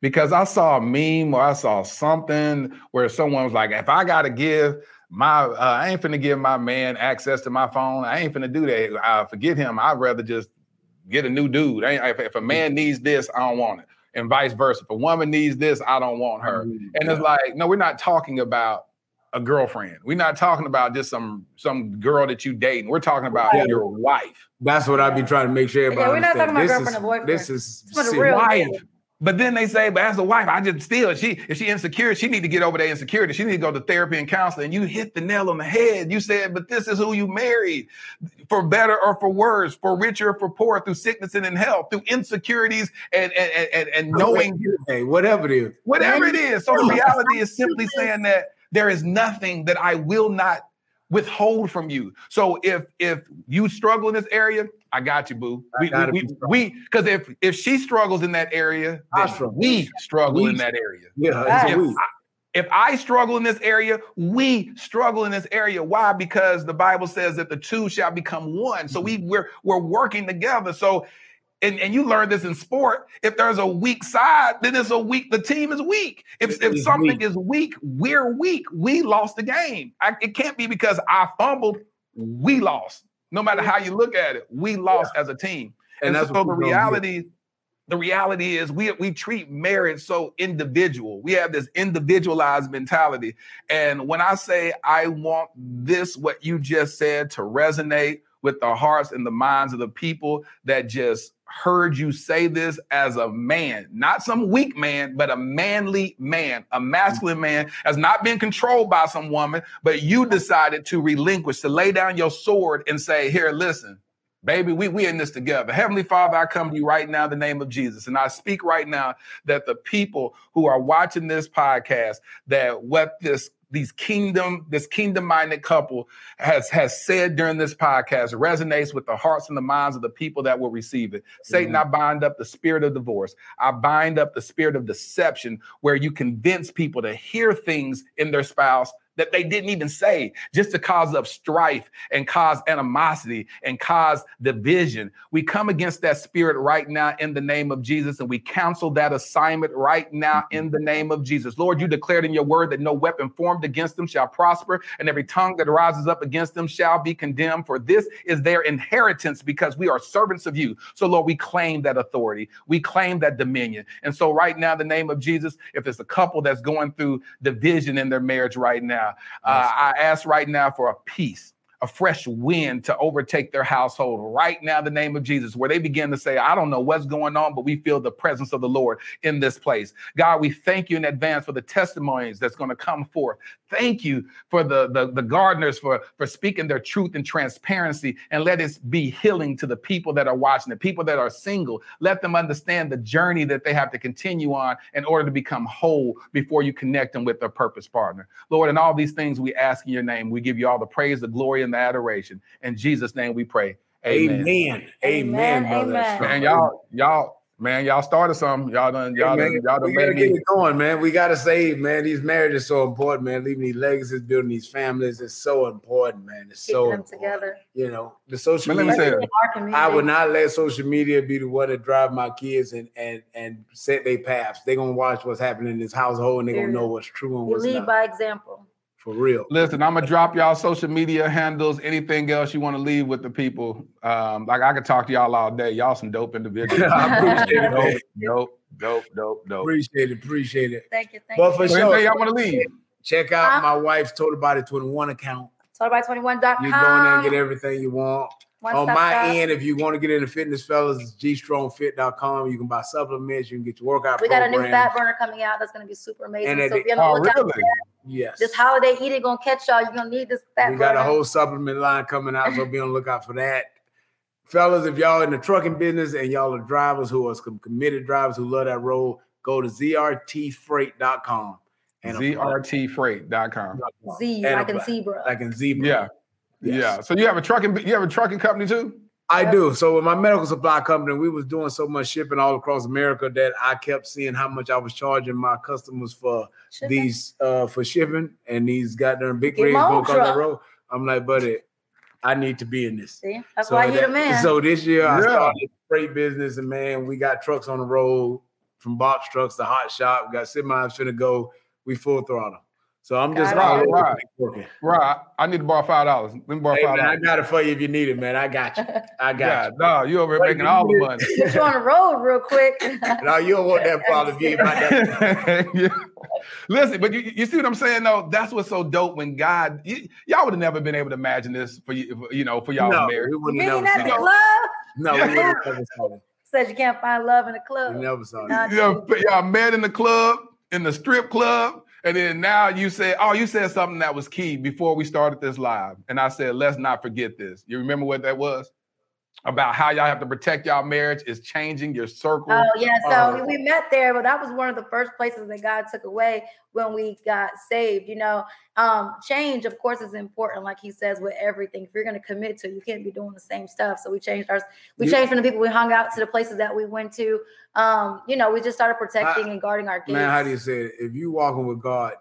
Because I saw a meme or I saw something where someone was like, if I got to give my, uh, I ain't finna give my man access to my phone. I ain't finna do that. I forget him. I'd rather just get a new dude. I ain't, if, if a man needs this, I don't want it. And vice versa. If a woman needs this, I don't want her. Mm-hmm. And it's like, no, we're not talking about a girlfriend. We're not talking about just some some girl that you dating. We're talking about yeah. your wife. That's what I be trying to make sure everybody. Yeah, we're not understand. Talking about girlfriend is, or boyfriend. This is it's the real wife. Thing. But then they say, but as a wife, I just still she if she insecure, she need to get over that insecurity. She need to go to therapy and counseling. You hit the nail on the head. You said, but this is who you married, for better or for worse, for richer or for poor, through sickness and in health, through insecurities and and and, and knowing hey, whatever it is, whatever it is. So the reality is simply saying that there is nothing that I will not withhold from you. So if if you struggle in this area, I got you, boo. We we because if if she struggles in that area, then struggle. we struggle we, in that area. Yeah, if, we. I, if I struggle in this area, we struggle in this area. Why? Because the Bible says that the two shall become one. So we we're we're working together. So and, and you learn this in sport, if there's a weak side, then it's a weak, the team is weak. If it if is something weak. is weak, we're weak. We lost the game. I, it can't be because I fumbled, we lost. No matter how you look at it, we lost yeah. as a team. And, and that's so the reality, the reality is we we treat marriage so individual. We have this individualized mentality. And when I say I want this, what you just said, to resonate with the hearts and the minds of the people that just heard you say this as a man, not some weak man, but a manly man, a masculine man has not been controlled by some woman, but you decided to relinquish, to lay down your sword and say, here, listen, baby, we, we in this together. Heavenly Father, I come to you right now in the name of Jesus. And I speak right now that the people who are watching this podcast, that what this These kingdom, this kingdom-minded couple has, has said during this podcast resonates with the hearts and the minds of the people that will receive it. Mm-hmm. Satan, I bind up the spirit of divorce. I bind up the spirit of deception, where you convince people to hear things in their spouse that they didn't even say, just to cause up strife and cause animosity and cause division. We come against that spirit right now in the name of Jesus, and we cancel that assignment right now in the name of Jesus. Lord, you declared in your word that no weapon formed against them shall prosper, and every tongue that rises up against them shall be condemned, for this is their inheritance, because we are servants of you. So, Lord, we claim that authority. We claim that dominion. And so right now, in the name of Jesus, if there's a couple that's going through division in their marriage right now, Uh, I ask right now for a peace, a fresh wind to overtake their household right now in the name of Jesus, where they begin to say, I don't know what's going on, but we feel the presence of the Lord in this place. God, we thank you in advance for the testimonies that's going to come forth. Thank you for the, the, the gardeners for, for speaking their truth and transparency, and let it be healing to the people that are watching, the people that are single. Let them understand the journey that they have to continue on in order to become whole before you connect them with their purpose partner. Lord, in all these things we ask in your name. We give you all the praise, the glory, and the adoration. In Jesus' name we pray. Amen. Amen. Amen. Amen. Man, y'all, y'all, man, y'all started something. Y'all done, y'all done, y'all done. We gotta get it going, man. We gotta save, man. These marriages are so important, man. Leaving these legacies, building these families is so important, man. It's so important. Together. You know, the social media. Let me say, I would not let social media be the one to drive my kids and and and set their paths. They're gonna watch what's happening in this household, and they're gonna know what's true and what's not. You lead by example. For real. Listen, I'm going to drop y'all social media handles, anything else you want to leave with the people. Um, like I could talk to y'all all day. Y'all some dope individuals. I appreciate it. Dope, dope, dope, dope, dope. Appreciate it. Appreciate it. Thank you. Thank but you. But for so sure, y'all want to leave. Check out huh? my wife's Total Body twenty-one account. Total Body twenty-one dot com. You go in there and get everything you want. One On my up. end, if you want to get into fitness, fellas, it's g strong fit dot com. You can buy supplements. You can get your workout We program. Got a new fat burner coming out. That's going to be super amazing. And so if you're on the lookout for that, yes. This holiday eat it gonna catch y'all. You're gonna need this fat We got burner. A whole supplement line coming out, so be on the lookout for that. Fellas, if y'all in the trucking business and y'all are drivers who are committed drivers who love that road, go to Z R T freight dot com. And Z R T freight dot com. Z, and like a, in zebra. Like in zebra. Yeah. Yes. Yeah. So you have a trucking you have a trucking company too? I yep. do. So with my medical supply company, we was doing so much shipping all across America that I kept seeing how much I was charging my customers for shipping. these uh, for shipping, and these goddamn big rigs broke on the road. I'm like, buddy, I need to be in this. See? That's so why you're that, the man. So this year yeah. I started freight business, and man, we got trucks on the road, from box trucks to hot shop. We got semis finna go. We full throttle. So I'm just right, right, working. Right. I need to borrow five dollars. Let me borrow hey, five dollars. I got it for you if you need it, man. I got you. I got yeah, you. No, you over here making all the money. Get you on the road real quick. No, you don't want that problem. You yeah. Listen, but you, you see what I'm saying though? That's what's so dope. When God, you, y'all would have never been able to imagine this for you, you know, for y'all no, married. We wouldn't have never seen love. No, yeah. we wouldn't have never Said you can't find love in the club. We never saw it. Y'all, y'all met in the club, in the strip club. And then now you said, oh, you said something that was key before we started this live. And I said, let's not forget this. You remember what that was? About how y'all have to protect y'all marriage is changing your circle. Oh, yeah. So uh, we met there, but that was one of the first places that God took away when we got saved. You know, um, change, of course, is important. Like he says, with everything, if you're going to commit to, you can't be doing the same stuff. So we changed our, we changed from the people we hung out to the places that we went to. Um, you know, we just started protecting I, and guarding our kids. Man, how do you say it? If you walking with God,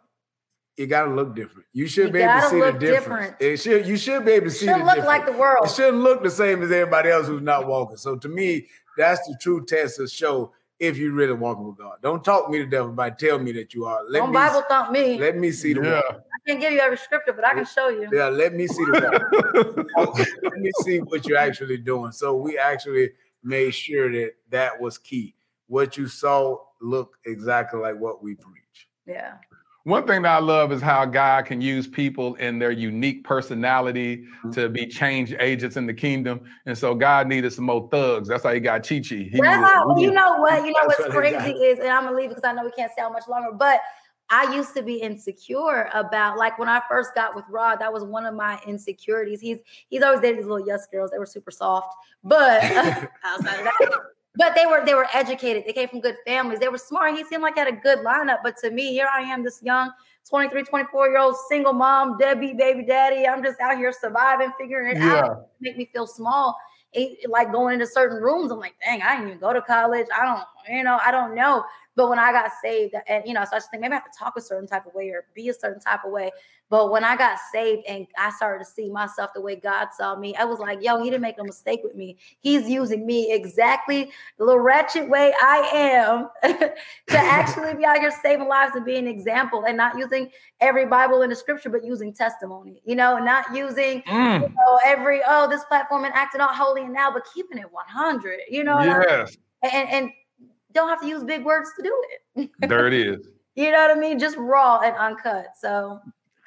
it gotta look different. You should you be able to see the difference. Different. It should. You should be able to see. It should the look difference. Like the world. It shouldn't look the same as everybody else who's not walking. So to me, That's the true test to show if you really walking with God. Don't talk me to devil by tell me that you are. Let Don't me, Bible thump me. Let me see the yeah. word. I can't give you every scripture, but I can show you. Yeah, let me see the word. Let me see what you're actually doing. So we actually made sure that that was key. What you saw looked exactly like what we preach. Yeah. One thing that I love is how God can use people in their unique personality mm-hmm. to be change agents in the kingdom. And so God needed some more thugs. That's how he got Chi Chi. Well, you know what? You know what's crazy is, and I'm going to leave because I know we can't stay out much longer, but I used to be insecure about, like when I first got with Rod, that was one of my insecurities. He's he's always dated these little yes girls. They were super soft, but outside of that. But they were they were educated. They came from good families. They were smart. He seemed like he had a good lineup. But to me, here I am, this young twenty-three, twenty-four-year-old single mom, Debbie, baby daddy. I'm just out here surviving, figuring it yeah. out. Make me feel small. It, like going into certain rooms, I'm like, dang, I didn't even go to college. I don't, you know, I don't know. But when I got saved, and, you know, so I just think maybe I have to talk a certain type of way or be a certain type of way. But when I got saved and I started to see myself the way God saw me, I was like, yo, he didn't make no mistake with me. He's using me exactly the little ratchet way I am to actually be out here saving lives and being an example and not using every Bible in the scripture, but using testimony, you know, not using mm. you know, every, oh, this platform and acting all holy and now, but keeping it one hundred, you know, yes. and, and, and don't have to use big words to do it. There it is. You know what I mean? Just raw and uncut. So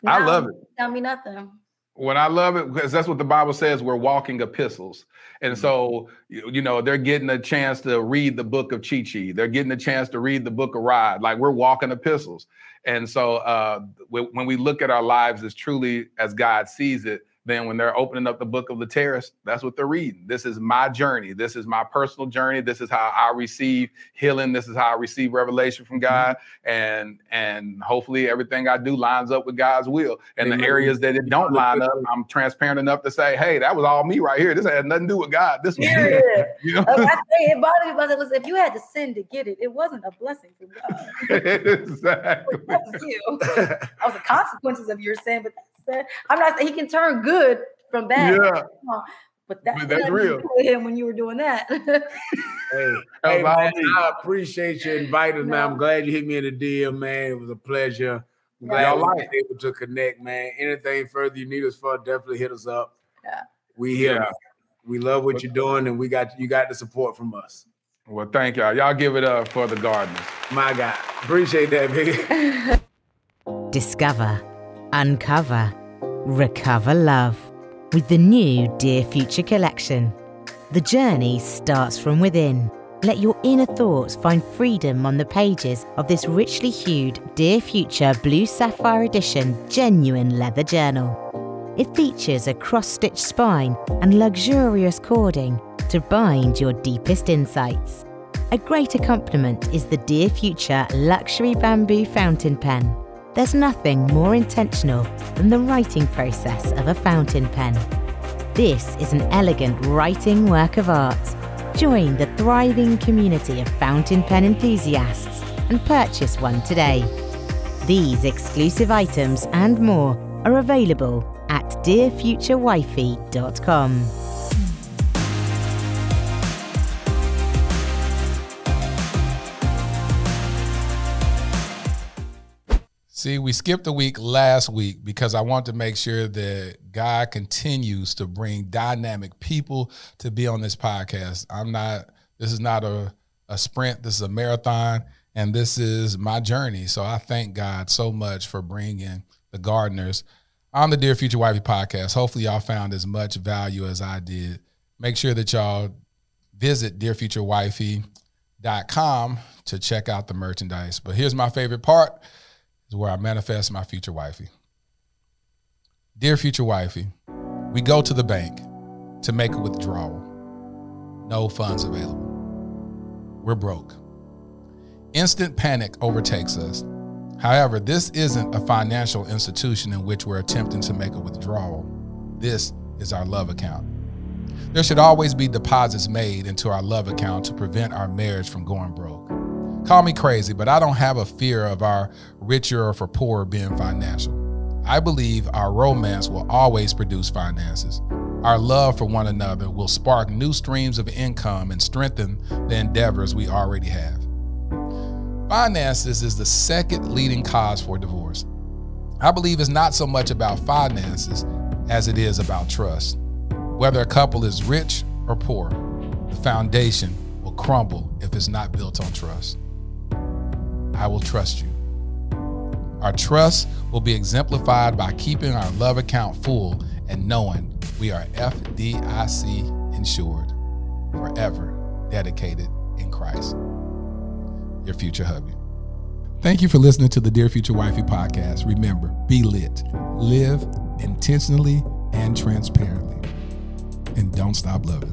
I love it. Tell me nothing. When I love it, because that's what the Bible says, we're walking epistles. And so, you know, they're getting a chance to read the book of Chi Chi. They're getting a chance to read the book of Rod. Like we're walking epistles. And so uh, when we look at our lives as truly as God sees it, then when they're opening up the book of LaTerra, that's what they're reading. This is my journey. This is my personal journey. This is how I receive healing. This is how I receive revelation from God. Mm-hmm. And and hopefully everything I do lines up with God's will. And mm-hmm. the areas that it don't line up, I'm transparent enough to say, hey, that was all me right here. This had nothing to do with God. This was yeah. you know? I say it bothered me, but if you had to sin to get it, it wasn't a blessing from God. Exactly. That was you. That was the consequences of your sin, but I'm not saying he can turn good from bad. Yeah. But that, that's that real. Him when you were doing that. Hey, hey man, I appreciate you inviting me. No. I'm glad you hit me in the D M, man. It was a pleasure. I'm glad y'all was able to connect, man. Anything further you need us for, definitely hit us up. Yeah. We here. Yeah. We love what you're doing, and we got you got the support from us. Well, thank y'all. Y'all give it up for the Gardeners. My God. Appreciate that, baby. Discover. Uncover, recover love with the new Dear Future collection. The journey starts from within. Let your inner thoughts find freedom on the pages of this richly hued Dear Future Blue Sapphire Edition genuine leather journal. It features a cross-stitched spine and luxurious cording to bind your deepest insights. A great accompaniment is the Dear Future Luxury Bamboo Fountain Pen. There's nothing more intentional than the writing process of a fountain pen. This is an elegant writing work of art. Join the thriving community of fountain pen enthusiasts and purchase one today. These exclusive items and more are available at dear future wifey dot com. See, we skipped a week last week because I want to make sure that God continues to bring dynamic people to be on this podcast. I'm not, this is not a, a sprint, this is a marathon, and this is my journey. So I thank God so much for bringing the Gardeners on the Dear Future Wifey podcast. Hopefully y'all found as much value as I did. Make sure that y'all visit dear future wifey dot com to check out the merchandise. But here's my favorite part. Is where I manifest my future wifey. Dear future wifey, we go to the bank to make a withdrawal. No funds available. We're broke. Instant panic overtakes us. However, this isn't a financial institution in which we're attempting to make a withdrawal. This is our love account. There should always be deposits made into our love account to prevent our marriage from going broke. Call me crazy, but I don't have a fear of our richer or for poorer being financial. I believe our romance will always produce finances. Our love for one another will spark new streams of income and strengthen the endeavors we already have. Finances is the second leading cause for divorce. I believe it's not so much about finances as it is about trust. Whether a couple is rich or poor, the foundation will crumble if it's not built on trust. I will trust you. Our trust will be exemplified by keeping our love account full and knowing we are F D I C insured, forever dedicated in Christ. Your future hubby. Thank you for listening to the Dear Future Wifey podcast. Remember, be lit, live intentionally and transparently, and don't stop loving.